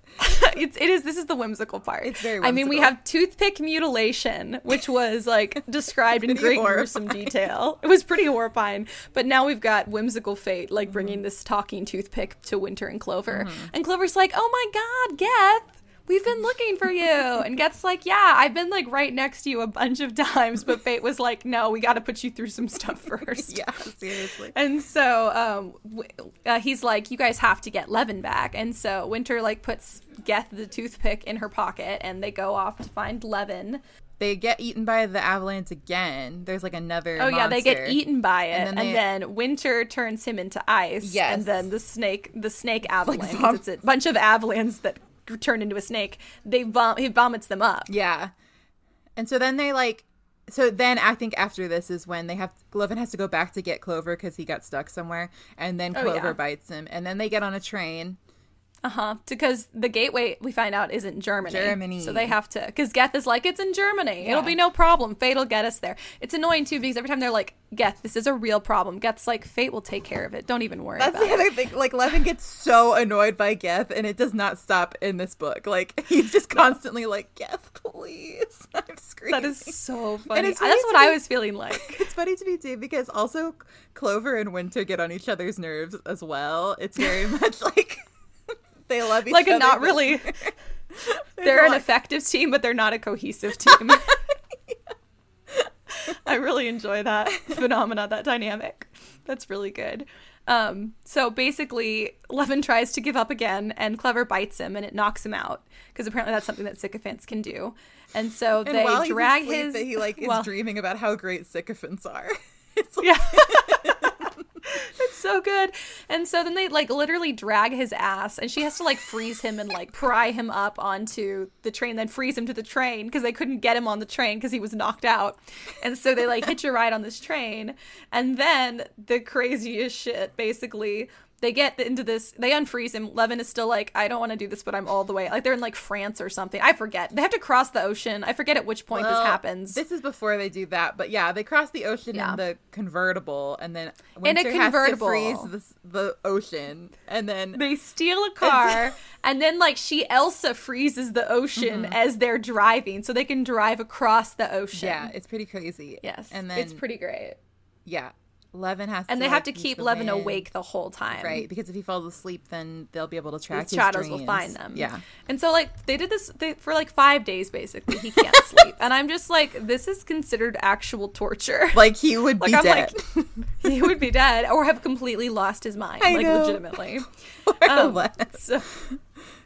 It is. This is the whimsical part. It's very whimsical. I mean, we have toothpick mutilation, which was, like, described in great gruesome detail. It was pretty horrifying. But now we've got whimsical fate, like, bringing this talking toothpick to Winter and Clover. Mm-hmm. And Clover's like, oh my God, Geth, we've been looking for you. And Geth's like, yeah, I've been, like, right next to you a bunch of times, but fate was like, no, we got to put you through some stuff first. Yeah, seriously. And so he's like, you guys have to get Leven back. And so Winter, like, puts Geth the toothpick in her pocket, and they go off to find Leven. They get eaten by the avalanche again. There's, like, another monster. Yeah, they get eaten by it. And then Winter turns him into ice. Yes. And then the snake avalanche, like, it's a bunch of avalanches that turn into a snake. He vomits them up. Yeah. And so then they, like... So then I think after this is when Leven has to go back to get Clover because he got stuck somewhere. And then Clover bites him. And then they get on a train... Because the gateway, we find out, is in Germany. So they have to, because Geth is like, it's in Germany. Yeah. It'll be no problem. Fate will get us there. It's annoying, too, because every time they're like, Geth, this is a real problem. Geth's like, fate will take care of it. Don't even worry about it. That's the other thing. Like, Leven gets so annoyed by Geth, and it does not stop in this book. Like, he's just constantly like, Geth, please. I'm screaming. That is so funny. And that's what I was feeling like. It's funny to me, too, because also Clover and Winter get on each other's nerves as well. It's very much like... They love each other. Like, not really. They're an effective team, but they're not a cohesive team. I really enjoy that phenomena, that dynamic. That's really good. So basically, Leven tries to give up again, and Clover bites him, and it knocks him out. Because apparently that's something that sycophants can do. And so they drag his... That he, like, is dreaming about how great sycophants are. It's like... Yeah. It's so good. And so then they, like, literally drag his ass, and she has to, like, freeze him and, like, pry him up onto the train, then freeze him to the train because they couldn't get him on the train because he was knocked out. And so they, like, hitch a ride on this train. And then the craziest shit, basically, they get into this, they unfreeze him. Leven is still like, I don't want to do this, but I'm all the way. Like, they're in, like, France or something. I forget. They have to cross the ocean. I forget at which point this happens. This is before they do that. But yeah, they cross the ocean in the convertible. And then Winter has to freeze the ocean. And then they steal a car. And then, like, she Elsa freezes the ocean as they're driving. So they can drive across the ocean. Yeah, it's pretty crazy. Yes, and then, it's pretty great. Yeah. Leven has to. And they have to keep Leven awake the whole time. Right, because if he falls asleep, then they'll be able to track his shadows will find them. Yeah. And so, like, they did this for, like, 5 days, basically. He can't sleep. And I'm just like, this is considered actual torture. Like, he would be dead. Like, he would be dead or have completely lost his mind. I know. Legitimately. So,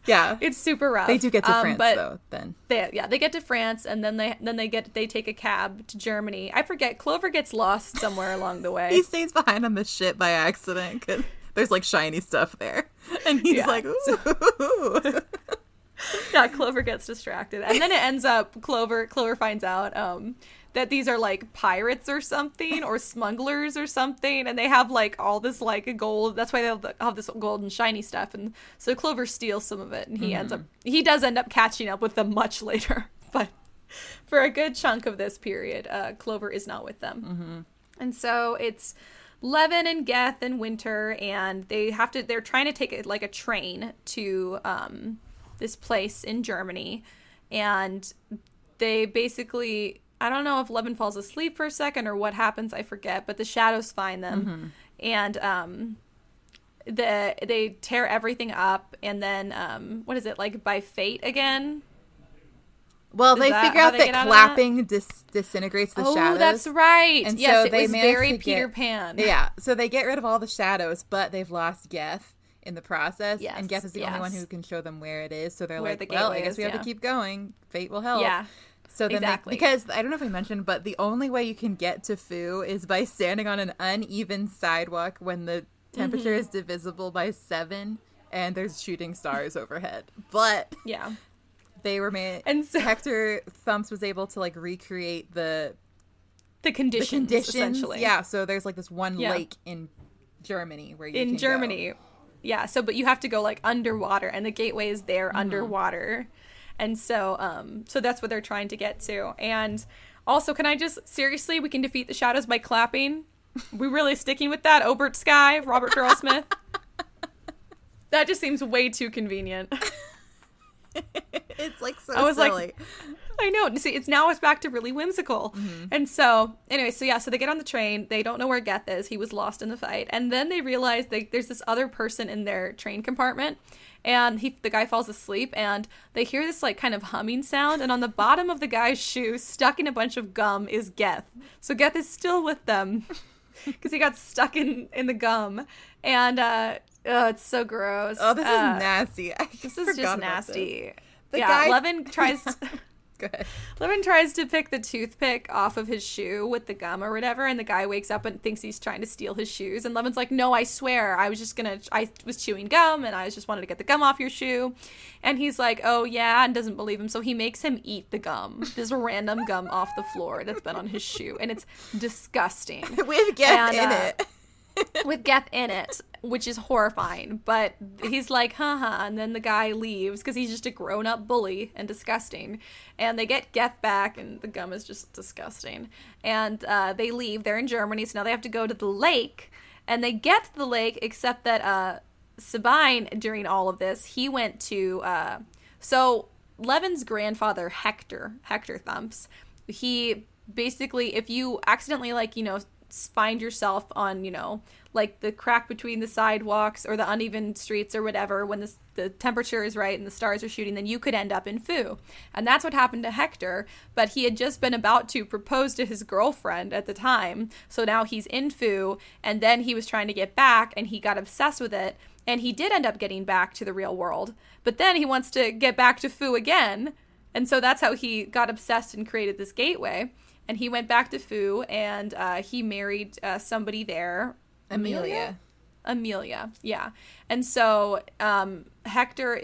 yeah. It's super rough. They do get to France, though, then. They get to France, and then they take a cab to Germany. I forget. Clover gets lost somewhere along the way. He stays behind on the ship by accident because there's, like, shiny stuff there. And he's like, ooh. Yeah, Clover gets distracted. And then it ends up, Clover finds out that these are, like, pirates or something, or smugglers or something, and they have, like, all this, like, gold. That's why they have this gold and shiny stuff. And so Clover steals some of it, and he does end up catching up with them much later. But for a good chunk of this period, Clover is not with them. Mm-hmm. And so it's Leven and Geth and Winter, and they're trying to take, like, a train to this place in Germany, and they basically... I don't know if Leven falls asleep for a second or what happens, I forget, but the shadows find them, and they tear everything up, and then, what is it, like, by fate again? Well, they figure out that clapping disintegrates the shadows. Oh, that's right. And yes, so it was very Peter Pan. Yeah, so they get rid of all the shadows, but they've lost Geth in the process, yes, and Geth is the only one who can show them where it is, so they're I guess we have to keep going. Fate will help. Yeah. So then because I don't know if I mentioned, but the only way you can get to Foo is by standing on an uneven sidewalk when the temperature is divisible by 7 and there's shooting stars overhead. But they were made. And so Hector Thumps was able to, like, recreate the conditions essentially. Yeah. So there's, like, this one lake in Germany where you can go. Yeah. So, but you have to go, like, underwater, and the gateway is there underwater. And so so that's what they're trying to get to. And also, can I just, seriously, we can defeat the shadows by clapping? We're really sticking with that, Obert Skye, Robert Farrell Smith? That just seems way too convenient. It's, like, so silly. I know. See, it's back to really whimsical. Mm-hmm. And so, anyway, so they get on the train. They don't know where Geth is. He was lost in the fight. And then they realize there's this other person in their train compartment. And the guy falls asleep, and they hear this, like, kind of humming sound. And on the bottom of the guy's shoe, stuck in a bunch of gum, is Geth. So Geth is still with them because he got stuck in the gum. And it's so gross. Oh, this is nasty. This is just nasty. Leven tries to... Go ahead. Leven tries to pick the toothpick off of his shoe with the gum or whatever, and the guy wakes up and thinks he's trying to steal his shoes. And Levin's like, "No, I swear, I was chewing gum, and I just wanted to get the gum off your shoe." And he's like, "Oh yeah," and doesn't believe him, so he makes him eat the gum, this random gum off the floor that's been on his shoe, and it's disgusting. With Geth in it. With Geth in it, which is horrifying. But he's like, and then the guy leaves because he's just a grown-up bully and disgusting. And they get Geth back, and the gum is just disgusting. And they leave. They're in Germany, so now they have to go to the lake. And they get to the lake, except that Sabine, during all of this, he went to... so Levin's grandfather, Hector Thumps, he basically, if you accidentally, like, you know, find yourself on, you know... like the crack between the sidewalks or the uneven streets or whatever, when the temperature is right and the stars are shooting, then you could end up in Foo. And that's what happened to Hector, but he had just been about to propose to his girlfriend at the time, so now he's in Foo, and then he was trying to get back, and he got obsessed with it, and he did end up getting back to the real world. But then he wants to get back to Foo again, and so that's how he got obsessed and created this gateway. And he went back to Foo, and he married somebody there, Amelia, yeah. And so Hector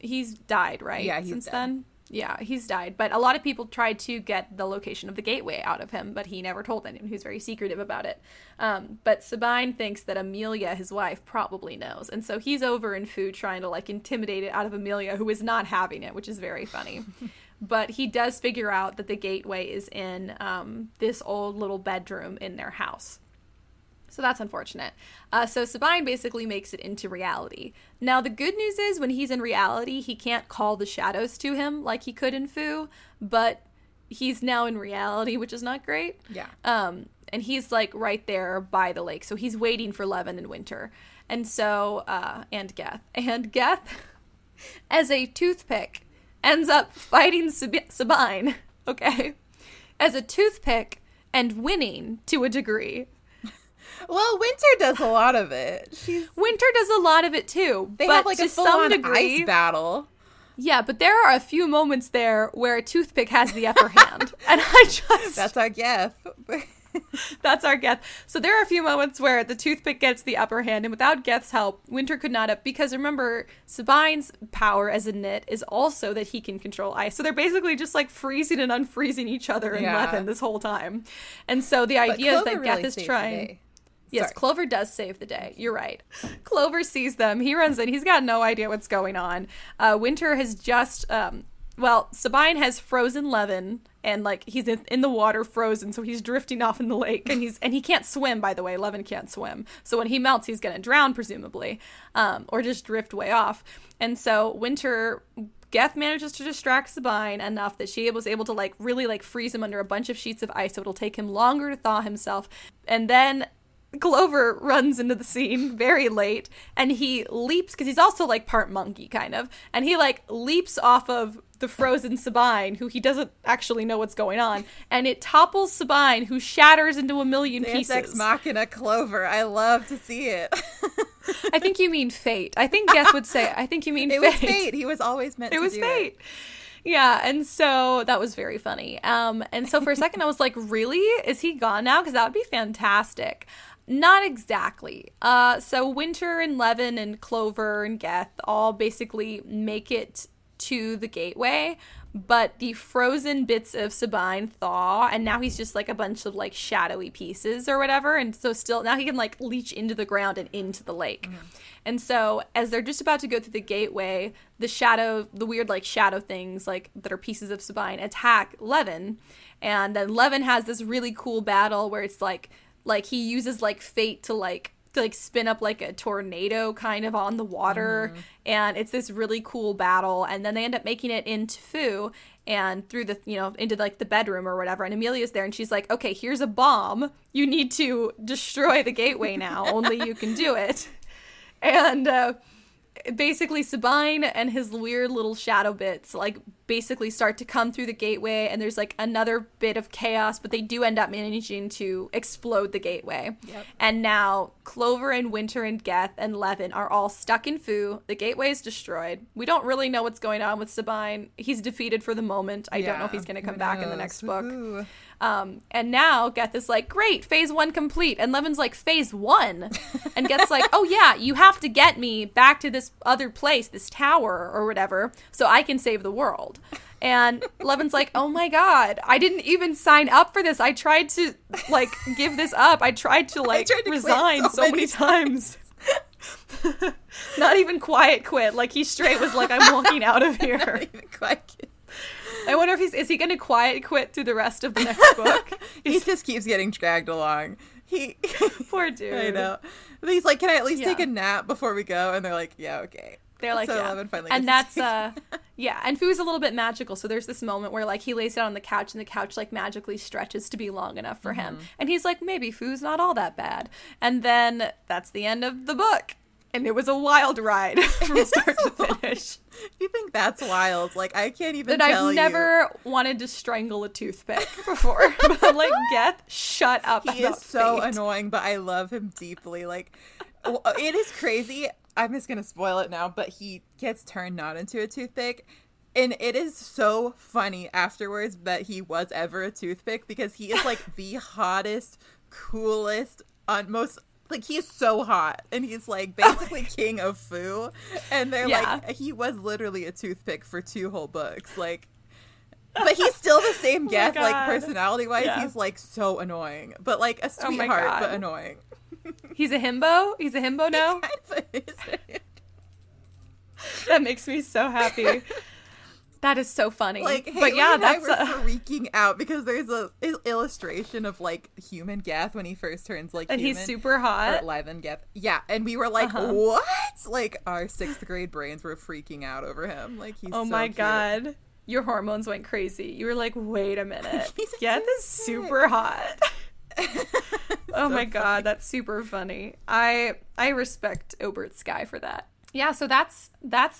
he's died, right? Yeah, since then? Yeah, he's died. But a lot of people tried to get the location of the gateway out of him, but he never told anyone. He was very secretive about it. But Sabine thinks that Amelia, his wife, probably knows. And so he's over in Foo trying to, like, intimidate it out of Amelia, who is not having it, which is very funny. But he does figure out that the gateway is in this old little bedroom in their house. So that's unfortunate. So Sabine basically makes it into reality. Now, the good news is when he's in reality, he can't call the shadows to him like he could in Foo, but he's now in reality, which is not great. Yeah. and he's like right there by the lake, so he's waiting for Leven and Winter, and so and Geth, as a toothpick, ends up fighting Sabine, okay, as a toothpick, and winning to a degree. Well, Winter does a lot of it. Winter does a lot of it too. They have like a full-on ice battle. Yeah, but there are a few moments there where a toothpick has the upper hand. And that's our Geth. That's our Geth. So there are a few moments where the toothpick gets the upper hand, and without Geth's help, Winter could not have, because remember, Sabine's power as a knit is also that he can control ice. So they're basically just like freezing and unfreezing each other in Leven this whole time. And so the idea is that Geth really is trying... Yes, sorry. Clover does save the day. You're right. Clover sees them. He runs in. He's got no idea what's going on. Winter has just, Sabine has frozen Leven, and like he's in the water frozen, so he's drifting off in the lake, and he can't swim, by the way. Leven can't swim. So when he melts, he's going to drown, presumably, or just drift way off. And so Geth manages to distract Sabine enough that she was able to like really like freeze him under a bunch of sheets of ice, so it'll take him longer to thaw himself. And then Clover runs into the scene very late, and he leaps, because he's also like part monkey kind of, and he like leaps off of the frozen Sabine, who he doesn't actually know what's going on, and it topples Sabine, who shatters into a million pieces. Ex machina Clover. I love to see it. I think you mean fate. I think Geth would say, I think you mean fate. It was fate. He was always meant to do it. It was fate. Yeah, and so that was very funny. And so for a second I was like, really? Is he gone now? Because that would be fantastic. Not exactly. So Winter and Leven and Clover and Geth all basically make it to the gateway, but the frozen bits of Sabine thaw, and now he's just like a bunch of like shadowy pieces or whatever, and so still now he can like leach into the ground and into the lake. Mm. And so as they're just about to go through the gateway, the weird like shadow things like that are pieces of Sabine attack Leven, and then Leven has this really cool battle where it's like he uses like fate to spin up like a tornado kind of on the water. Mm. And it's this really cool battle, and then they end up making it into Foo and through the, you know, into like the bedroom or whatever, and Amelia's there, and she's like, okay, here's a bomb, you need to destroy the gateway now. Only you can do it. And basically Sabine and his weird little shadow bits like basically start to come through the gateway, and there's like another bit of chaos, but they do end up managing to explode the gateway. Yep. And now Clover and Winter and Geth and Leven are all stuck in Foo. The gateway is destroyed. We don't really know what's going on with Sabine. He's defeated for the moment. I don't know if he's going to come back in the next book. And now Geth is like, great, phase one complete. And Levin's like, phase one? And Geth's like, oh yeah, you have to get me back to this other place, this tower or whatever, so I can save the world. And Levin's like, oh my God, I didn't even sign up for this. I tried to like give this up. I tried to like resign so many times. Not even quiet quit. Like he straight was like, I'm walking out of here. Not even quiet quit. I wonder if is he going to quiet quit through the rest of the next book? He just keeps getting dragged along. Poor dude. I know. But he's like, can I at least take a nap before we go? And they're like, yeah, okay. They're like, so yeah. Leven finally and that's, and Foo's a little bit magical. So there's this moment where like he lays down on the couch, and the couch like magically stretches to be long enough for him. And he's like, maybe Foo's not all that bad. And then that's the end of the book. And it was a wild ride from start to finish. You think that's wild? Like, I can't even tell you. I've never wanted to strangle a toothpick before. But I'm like, Geth, shut up. He is so annoying, but I love him deeply. Like, it is crazy. I'm just going to spoil it now, but he gets turned not into a toothpick. And it is so funny afterwards that he was ever a toothpick, because he is like the hottest, coolest, most... Like, he is so hot, and he's, like, basically king of Foo, and they're like, he was literally a toothpick for 2 whole books, like, but he's still the same Geth, like, personality-wise, he's, like, so annoying, but, like, a sweetheart, but annoying. He's a himbo? He's a himbo now? Kind of is a himbo. That makes me so happy. That is so funny. Like, hey, but yeah, that's freaking out, because there's a illustration of like human Geth when he first turns like and human. And he's super hot. Leven Geth. Yeah, and we were like, what? Like our 6th grade brains were freaking out over him. Like he's oh so my cute. God. Your hormones went crazy. You were like, wait a minute. Geth is super hot. Oh my god, that's super funny. I respect Obert Skye for that. Yeah, so that's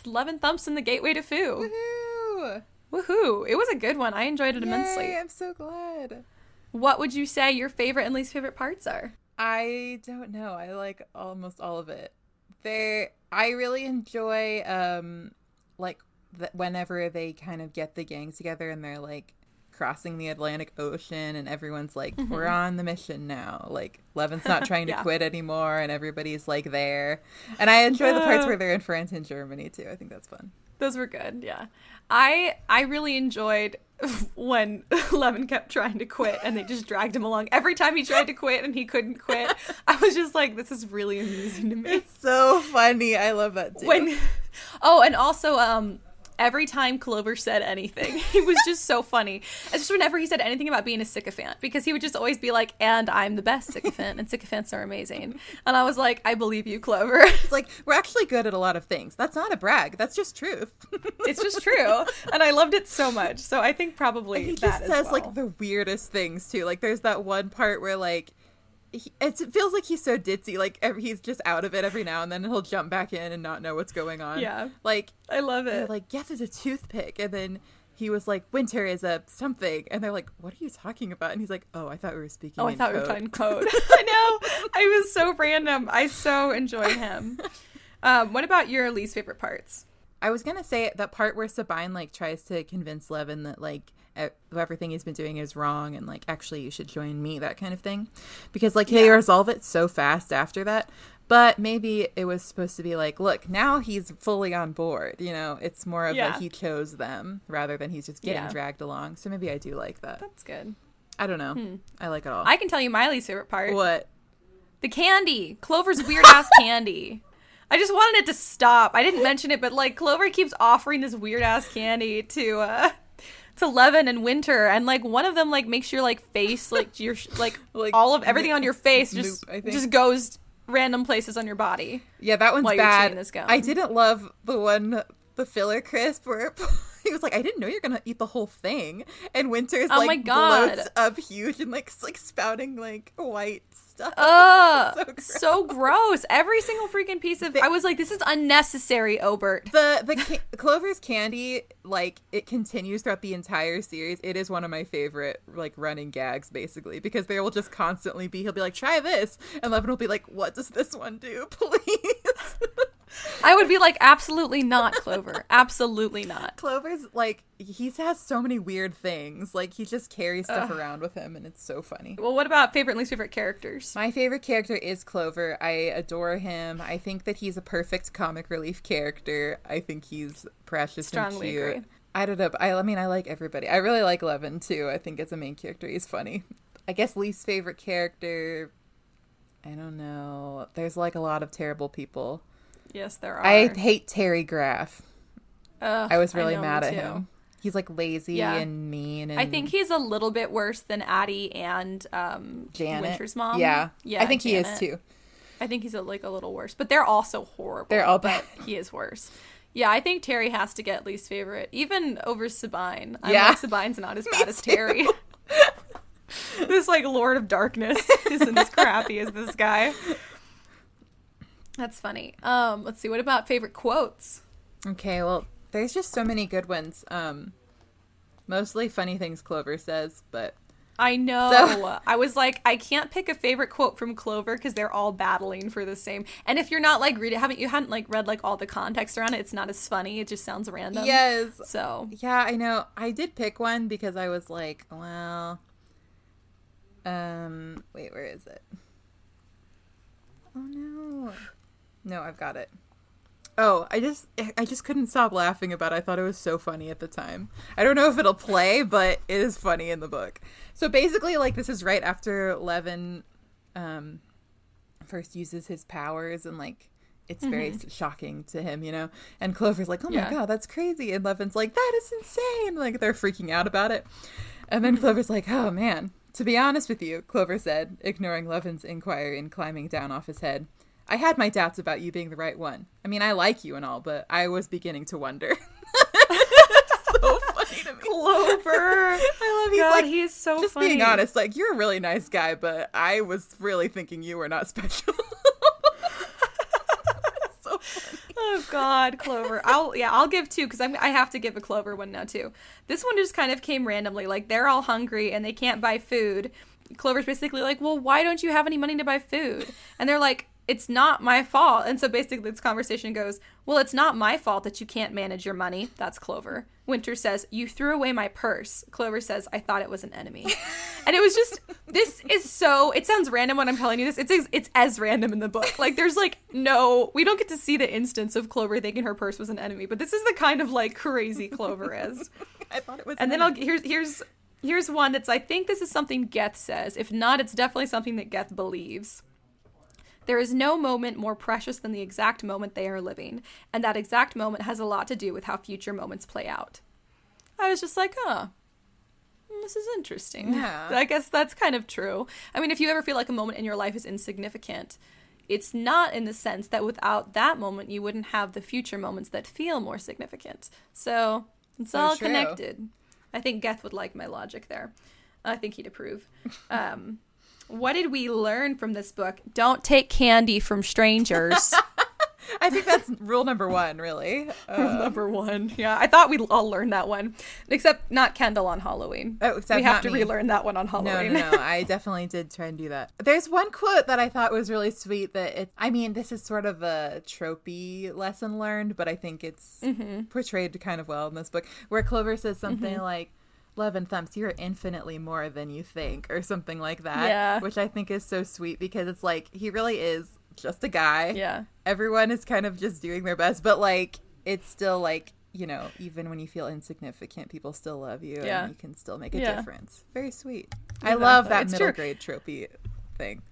Leven Thumps and the Gateway to Foo. Woohoo! Woohoo! It was a good one. I enjoyed it immensely. Yay, I'm so glad. What would you say your favorite and least favorite parts are? I don't know. I like almost all of it. I really enjoy whenever they kind of get the gang together and they're like crossing the Atlantic Ocean and everyone's like, mm-hmm. we're on the mission now. Like Levin's not trying yeah. to quit anymore and everybody's like there. And I enjoy the parts where they're in France and Germany too. I think that's fun. Those were good, yeah. I really enjoyed when Leven kept trying to quit and they just dragged him along. Every time he tried to quit and he couldn't quit, I was just like, this is really amusing to me. It's so funny. I love that too. And also every time Clover said anything, he was just so funny. It's just whenever he said anything about being a sycophant, because he would just always be like, and I'm the best sycophant, and sycophants are amazing. And I was like, I believe you, Clover. It's like, we're actually good at a lot of things. That's not a brag. That's just truth. It's just true. And I loved it so much. So I think probably that as well. He just says, like, the weirdest things, too. Like, there's that one part where, like, it feels like he's so ditzy, like he's just out of it every now and then, and he'll jump back in and not know what's going on. Yeah, like I love it. Like Geth is a toothpick, and then he was like, Winter is a something, and they're like, what are you talking about? And he's like, oh, I thought we were speaking. Oh, I thought we were talking code. I know. I was so random. I so enjoyed him. What about your least favorite parts? I was gonna say that part where Sabine like tries to convince Leven that like everything he's been doing is wrong and like actually you should join me, that kind of thing, because like they resolve it so fast after that. But maybe it was supposed to be like, look, now he's fully on board. You know, it's more of like he chose them rather than he's just getting dragged along. So maybe I do like that. That's good. I don't know. I like it all. I can tell you my least favorite part. What? The candy. Clover's weird ass candy. I just wanted it to stop. I didn't mention it, but like Clover keeps offering this weird ass candy to Leven and Winter, and like one of them like makes your like face like your like all of everything on your face just loop, just goes random places on your body. Yeah, that one's bad. I didn't love the filler crisp where he was like, I didn't know you're gonna eat the whole thing, and Winter's like, oh my god, bloats up huge and like spouting like white stuff. So gross. Every single freaking piece of I was like, this is unnecessary, Obert. The Clover's candy, like, it continues throughout the entire series. It is one of my favorite like running gags, basically, because there will just constantly be, he'll be like, try this, and Leven will be like, what does this one do, please? I would be like, absolutely not, Clover. Absolutely not. Clover's like, he has so many weird things. Like, he just carries stuff around with him, and it's so funny. Well, what about favorite and least favorite characters? My favorite character is Clover. I adore him. I think that he's a perfect comic relief character. I think he's precious and cute. Agree. I don't know. I mean, I like everybody. I really like Leven, too. I think as a main character, he's funny. I guess least favorite character, I don't know. There's, like, a lot of terrible people. Yes, there are. I hate Terry Graff. I was really mad at him. He's like lazy and mean. And I think he's a little bit worse than Addie and Janet. Winter's mom. Yeah, I think Janet. He is too. I think he's a little worse, but they're also horrible. They're all bad. He is worse. Yeah, I think Terry has to get least favorite, even over Sabine. Yeah, like, Sabine's not as bad as Terry. This like Lord of Darkness isn't as crappy as this guy. That's funny. Let's see. What about favorite quotes? Okay, well, there's just so many good ones. Mostly funny things Clover says, but... I know. So... I was like, I can't pick a favorite quote from Clover because they're all battling for the same. And if you're not, like, read like, all the context around it, it's not as funny. It just sounds random. Yes. So... Yeah, I know. I did pick one because I was like, well... Wait, where is it? Oh, no. No, I've got it. Oh, I just couldn't stop laughing about it. I thought it was so funny at the time. I don't know if it'll play, but it is funny in the book. So basically, like, this is right after Leven first uses his powers, and, like, it's very shocking to him, you know? And Clover's like, oh, my God, that's crazy. And Levin's like, that is insane. Like, they're freaking out about it. And then Clover's like, oh, man. To be honest with you, Clover said, ignoring Levin's inquiry and climbing down off his head, I had my doubts about you being the right one. I mean, I like you and all, but I was beginning to wonder. So funny to me. Clover. I love you. God, he is so just funny. Just being honest, like, you're a really nice guy, but I was really thinking you were not special. So funny. Oh God, Clover. I'll give two because I have to give a Clover one now too. This one just kind of came randomly. Like, they're all hungry and they can't buy food. Clover's basically like, well, why don't you have any money to buy food? And they're like, it's not my fault. And so basically this conversation goes, well, it's not my fault that you can't manage your money. That's Clover. Winter says, you threw away my purse. Clover says, I thought it was an enemy. And it was just, this is so, it sounds random when I'm telling you this. It's as random in the book. Like, there's like, no, we don't get to see the instance of Clover thinking her purse was an enemy. But this is the kind of like crazy Clover is. I thought it was an enemy. And then here's one that's, I think this is something Geth says. If not, it's definitely something that Geth believes. There is no moment more precious than the exact moment they are living, and that exact moment has a lot to do with how future moments play out. I was just like, oh, this is interesting. Yeah. I guess that's kind of true. I mean, if you ever feel like a moment in your life is insignificant, it's not in the sense that without that moment, you wouldn't have the future moments that feel more significant. So it's all connected. I think Geth would like my logic there. I think he'd approve. What did we learn from this book? Don't take candy from strangers. I think that's rule number one, really. Rule number one. Yeah, I thought we'd all learn that one. Except not Kendall on Halloween. Oh, except we have to relearn that one on Halloween. No, I definitely did try and do that. There's one quote that I thought was really sweet that it's, I mean, this is sort of a tropey lesson learned, but I think it's portrayed kind of well in this book, where Clover says something like, Leven Thumps, you're infinitely more than you think, or something like that. Yeah. Which I think is so sweet because it's like, he really is just a guy. Yeah. Everyone is kind of just doing their best, but like, it's still like, you know, even when you feel insignificant, people still love you and you can still make a difference. Very sweet. Exactly. I love that grade tropey thing.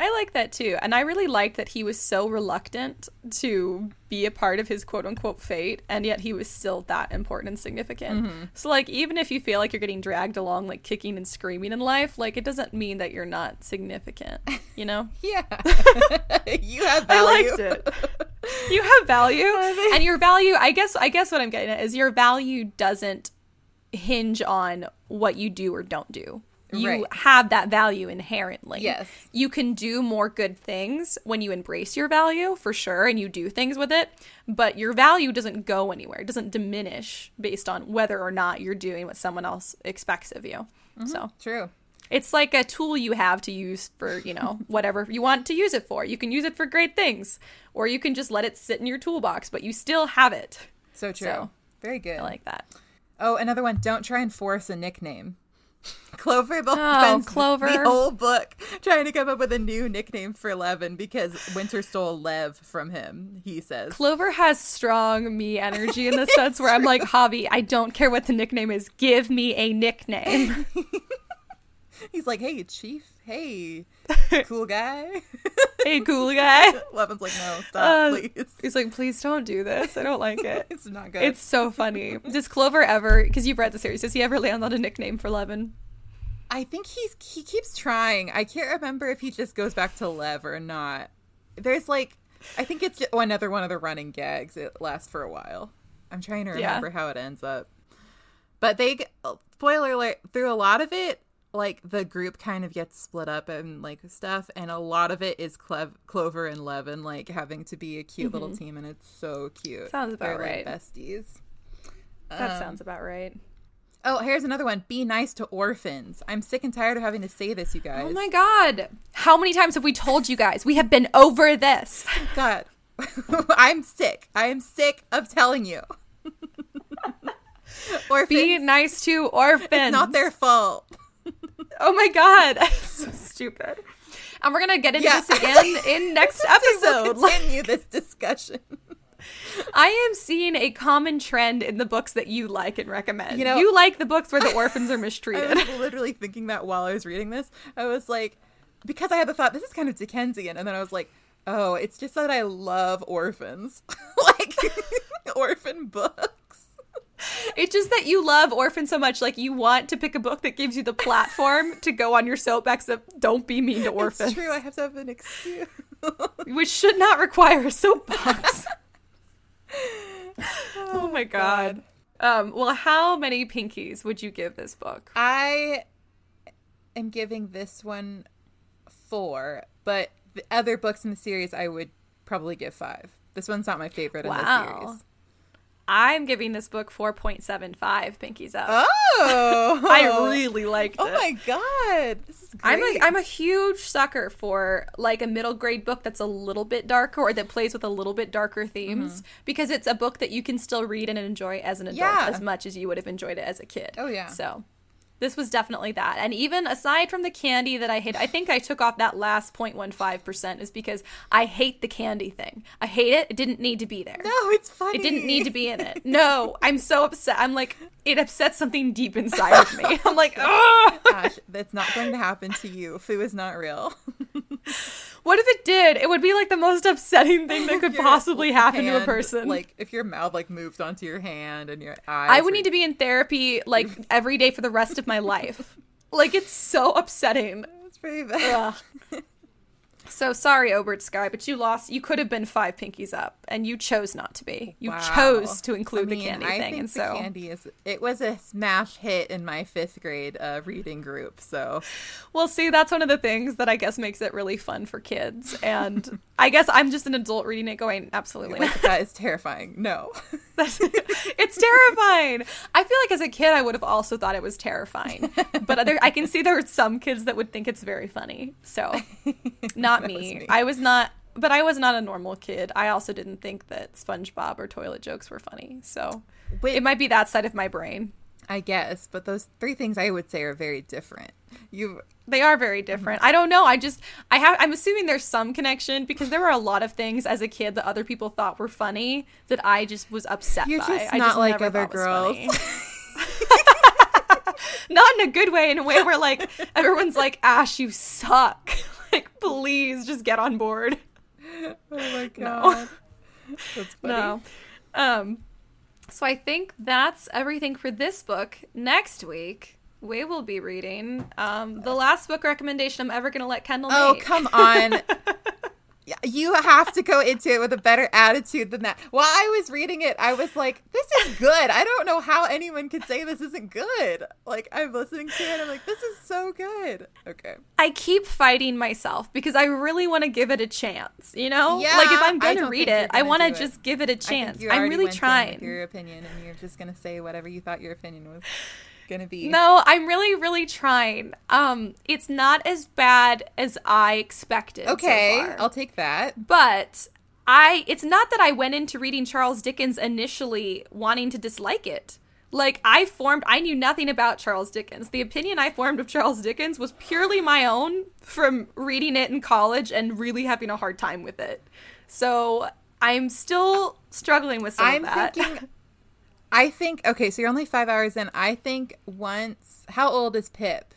I like that too. And I really liked that he was so reluctant to be a part of his quote unquote fate. And yet he was still that important and significant. Mm-hmm. So like, even if you feel like you're getting dragged along, like kicking and screaming in life, like it doesn't mean that you're not significant, you know? Yeah. You have value. I liked it. You have value. And your value, I guess what I'm getting at is your value doesn't hinge on what you do or don't do. You have that value inherently. Yes. You can do more good things when you embrace your value, for sure, and you do things with it. But your value doesn't go anywhere. It doesn't diminish based on whether or not you're doing what someone else expects of you. Mm-hmm. So true. It's like a tool you have to use for, you know, whatever you want to use it for. You can use it for great things, or you can just let it sit in your toolbox, but you still have it. So true. So, very good. I like that. Oh, another one. Don't try and force a nickname. Clover spends the whole book trying to come up with a new nickname for Leven because Winter stole Lev from him, he says. Clover has strong me energy in the sense where I'm like, Javi, I don't care what the nickname is. Give me a nickname. He's like, hey, chief. Hey, cool guy. Hey, cool guy. Levin's like, no, stop, please. He's like, please don't do this. I don't like it. It's not good. It's so funny. Does Clover ever, because you've read the series, does he ever land on a nickname for Leven? I think he keeps trying. I can't remember if he just goes back to Lev or not. There's like, I think it's just another one of the running gags. It lasts for a while. I'm trying to remember how it ends up. But they, spoiler alert, through a lot of it, like, the group kind of gets split up and, like, stuff, and a lot of it is Clover and Leven, like, having to be a cute little team, and it's so cute. Sounds about right. They're, like, besties. That sounds about right. Oh, here's another one. Be nice to orphans. I'm sick and tired of having to say this, you guys. Oh, my God. How many times have we told you guys? We have been over this. God. I'm sick. I am sick of telling you. Orphans. Be nice to orphans. It's not their fault. Oh my God, that's so stupid. And we're going to get into this again in next episode. We'll continue this discussion. I am seeing a common trend in the books that you like and recommend. You know, you like the books where the orphans are mistreated. I was literally thinking that while I was reading this. I was like, because I had the thought, this is kind of Dickensian. And then I was like, oh, it's just that I love orphans. Like, orphan books. It's just that you love orphans so much, like you want to pick a book that gives you the platform to go on your soapbox of don't be mean to orphans. It's true, I have to have an excuse. Which should not require a soapbox. Oh my God. Well, how many pinkies would you give this book? I am giving this one 4, but the other books in the series I would probably give 5. This one's not my favorite in the series. I'm giving this book 4.75 pinkies up. Oh! I really liked it. Oh my god. This is great. I'm a huge sucker for like a middle grade book that's a little bit darker or that plays with a little bit darker themes, because it's a book that you can still read and enjoy as an adult as much as you would have enjoyed it as a kid. Oh yeah. So this was definitely that. And even aside from the candy that I hate, I think I took off that last 0.15% is because I hate the candy thing. I hate it. It didn't need to be there. No, it's funny. It didn't need to be in it. No, I'm so upset. I'm like, it upsets something deep inside of me. I'm like, oh, Ash, that's not going to happen to you. Foo is not real. What if it did? It would be like the most upsetting thing that could possibly happen to a person. Like if your mouth like moves onto your hand and your eyes. I would need to be in therapy like every day for the rest of my life. Like it's so upsetting. It's pretty bad. So sorry, Obert Skye, but you lost. You could have been 5 pinkies up, and you chose not to be. You chose to include the candy thing. Think and the candy is. It was a smash hit in my 5th grade reading group. So, well, see, that's one of the things that I guess makes it really fun for kids. And I guess I'm just an adult reading it, going, absolutely not. That is terrifying. No, it's terrifying. I feel like as a kid, I would have also thought it was terrifying, but I can see there are some kids that would think it's very funny. So, not me. I was not a normal kid. I also didn't think that SpongeBob or toilet jokes were funny. So it might be that side of my brain. I guess, but those 3 things I would say are very different. They are very different. I don't know. I'm assuming there's some connection because there were a lot of things as a kid that other people thought were funny that I just was upset by. You're just not like other girls. Not in a good way, in a way where like everyone's like, Ash, you suck. Like, please just get on board. Oh my god. No. That's funny. No. So I think that's everything for this book. Next week, we will be reading the last book recommendation I'm ever going to let Kendall make. Oh, come on. You have to go into it with a better attitude than that. While I was reading it, I was like, this is good. I don't know how anyone could say this isn't good. Like, I'm listening to it. I'm like, this is so good. Okay. I keep fighting myself because I really want to give it a chance, you know? Yeah, like, if I'm going to read it, I want to just give it a chance. I'm really trying. With your opinion, and you're just going to say whatever you thought your opinion was going to be. No, I'm really, really trying. It's not as bad as I expected. Okay, so far. I'll take that. But it's not that I went into reading Charles Dickens initially wanting to dislike it. Like, I knew nothing about Charles Dickens. The opinion I formed of Charles Dickens was purely my own from reading it in college and really having a hard time with it. So I'm still struggling with some of that. Okay, so you're only 5 hours in. I think how old is Pip?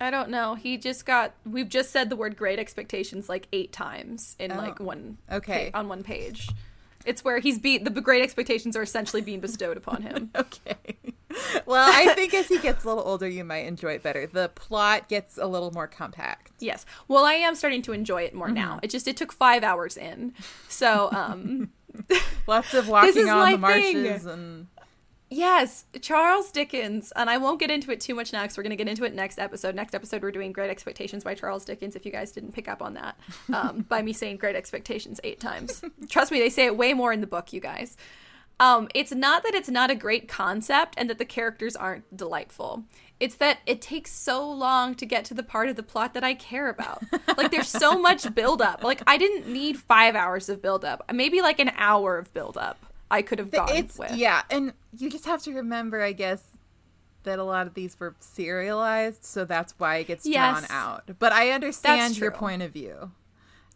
I don't know. We've just said the word Great Expectations like 8 times in on one page. It's where the Great Expectations are essentially being bestowed upon him. Okay. Well, I think as he gets a little older, you might enjoy it better. The plot gets a little more compact. Yes. Well, I am starting to enjoy it more now. It took 5 hours in. So, lots of walking on the marshes and... Yes, Charles Dickens, and I won't get into it too much now because we're going to get into it next episode. Next episode, we're doing Great Expectations by Charles Dickens, if you guys didn't pick up on that, by me saying Great Expectations 8 times. Trust me, they say it way more in the book, you guys. It's not that it's not a great concept and that the characters aren't delightful. It's that it takes so long to get to the part of the plot that I care about. Like, there's so much buildup. Like, I didn't need 5 hours of buildup. Maybe like an hour of buildup. I could have gotten with. Yeah, and you just have to remember, I guess, that a lot of these were serialized, so that's why it gets drawn out. But I understand your point of view.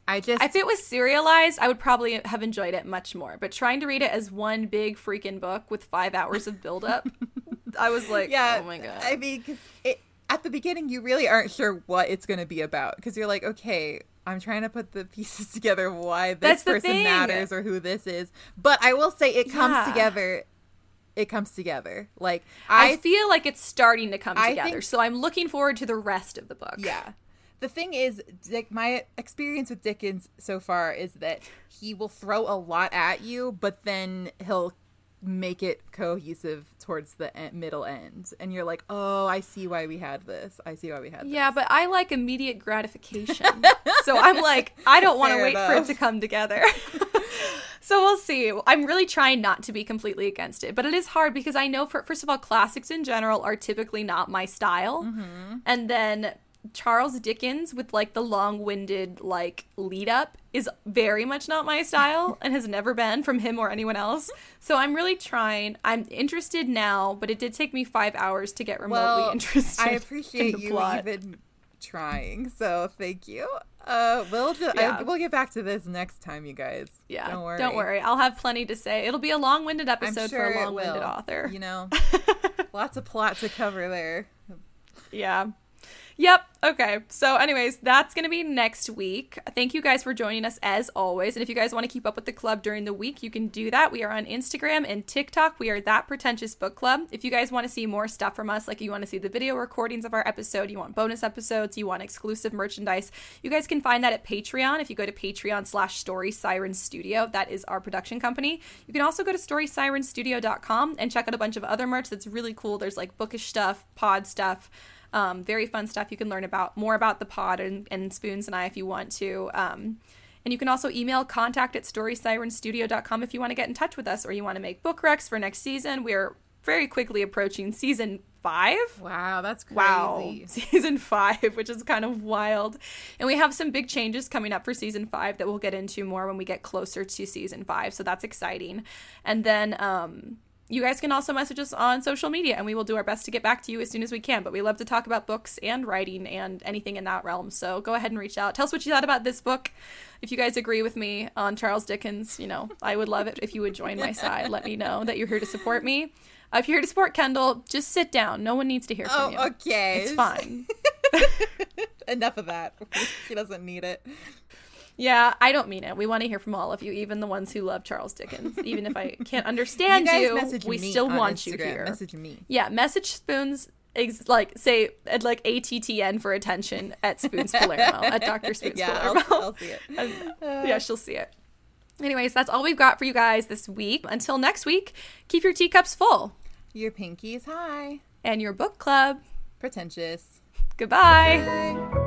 If it was serialized, I would probably have enjoyed it much more. But trying to read it as one big freaking book with 5 hours of buildup, I was like, oh my god. I mean, cause at the beginning, you really aren't sure what it's going to be about because you're like, okay, I'm trying to put the pieces together why this person matters or who this is. But I will say it comes together. It comes together. Like I feel like it's starting to come together. So I'm looking forward to the rest of the book. Yeah. The thing is, my experience with Dickens so far is that he will throw a lot at you, but then he'll make it cohesive towards the middle end, and you're like, oh, I see why we had this. Yeah, but I like immediate gratification. So I'm like, I don't want to wait for it to come together. So we'll see. I'm really trying not to be completely against it, but it is hard because I know, first of all, classics in general are typically not my style. Mm-hmm. And then Charles Dickens with like the long-winded like lead up is very much not my style and has never been from him or anyone else. So I'm really trying. I'm interested now, but it did take me 5 hours to get remotely interested. I appreciate in the plot. Even trying, so thank you. We'll get back to this next time, you guys. Yeah, don't worry. I'll have plenty to say. It'll be a long-winded episode for a long-winded author. You know, lots of plot to cover there. Yeah. Yep. Okay. So anyways, that's going to be next week. Thank you guys for joining us as always. And if you guys want to keep up with the club during the week, you can do that. We are on Instagram and TikTok. We are That Pretentious Book Club. If you guys want to see more stuff from us, like you want to see the video recordings of our episode, you want bonus episodes, you want exclusive merchandise, you guys can find that at Patreon. If you go to Patreon/Story Siren Studio, that is our production company. You can also go to StorySirenStudio.com and check out a bunch of other merch that's really cool. There's like bookish stuff, pod stuff. Very fun stuff. You can learn more about the pod and Spoons and I if you want to. And you can also email contact@storysirenstudio.com if you want to get in touch with us or you want to make book recs for next season. We're very quickly approaching season 5. Wow, that's crazy. Wow, season 5, which is kind of wild. And we have some big changes coming up for season 5 that we'll get into more when we get closer to season 5. So that's exciting. And then... you guys can also message us on social media, and we will do our best to get back to you as soon as we can. But we love to talk about books and writing and anything in that realm. So go ahead and reach out. Tell us what you thought about this book. If you guys agree with me on Charles Dickens, you know, I would love it if you would join my side. Let me know that you're here to support me. If you're here to support Kendall, just sit down. No one needs to hear from you. Oh, okay. It's fine. Enough of that. She doesn't need it. Yeah, I don't mean it. We want to hear from all of you, even the ones who love Charles Dickens. Even if I can't understand you we still want Instagram. You here. Message me. Yeah, message Spoons, say ATTN for attention at Spoons Palermo, at Dr. Spoons Palermo. I'll see it. Yeah, she'll see it. Anyways, that's all we've got for you guys this week. Until next week, keep your teacups full. Your pinkies high. And your book club. Pretentious. Goodbye.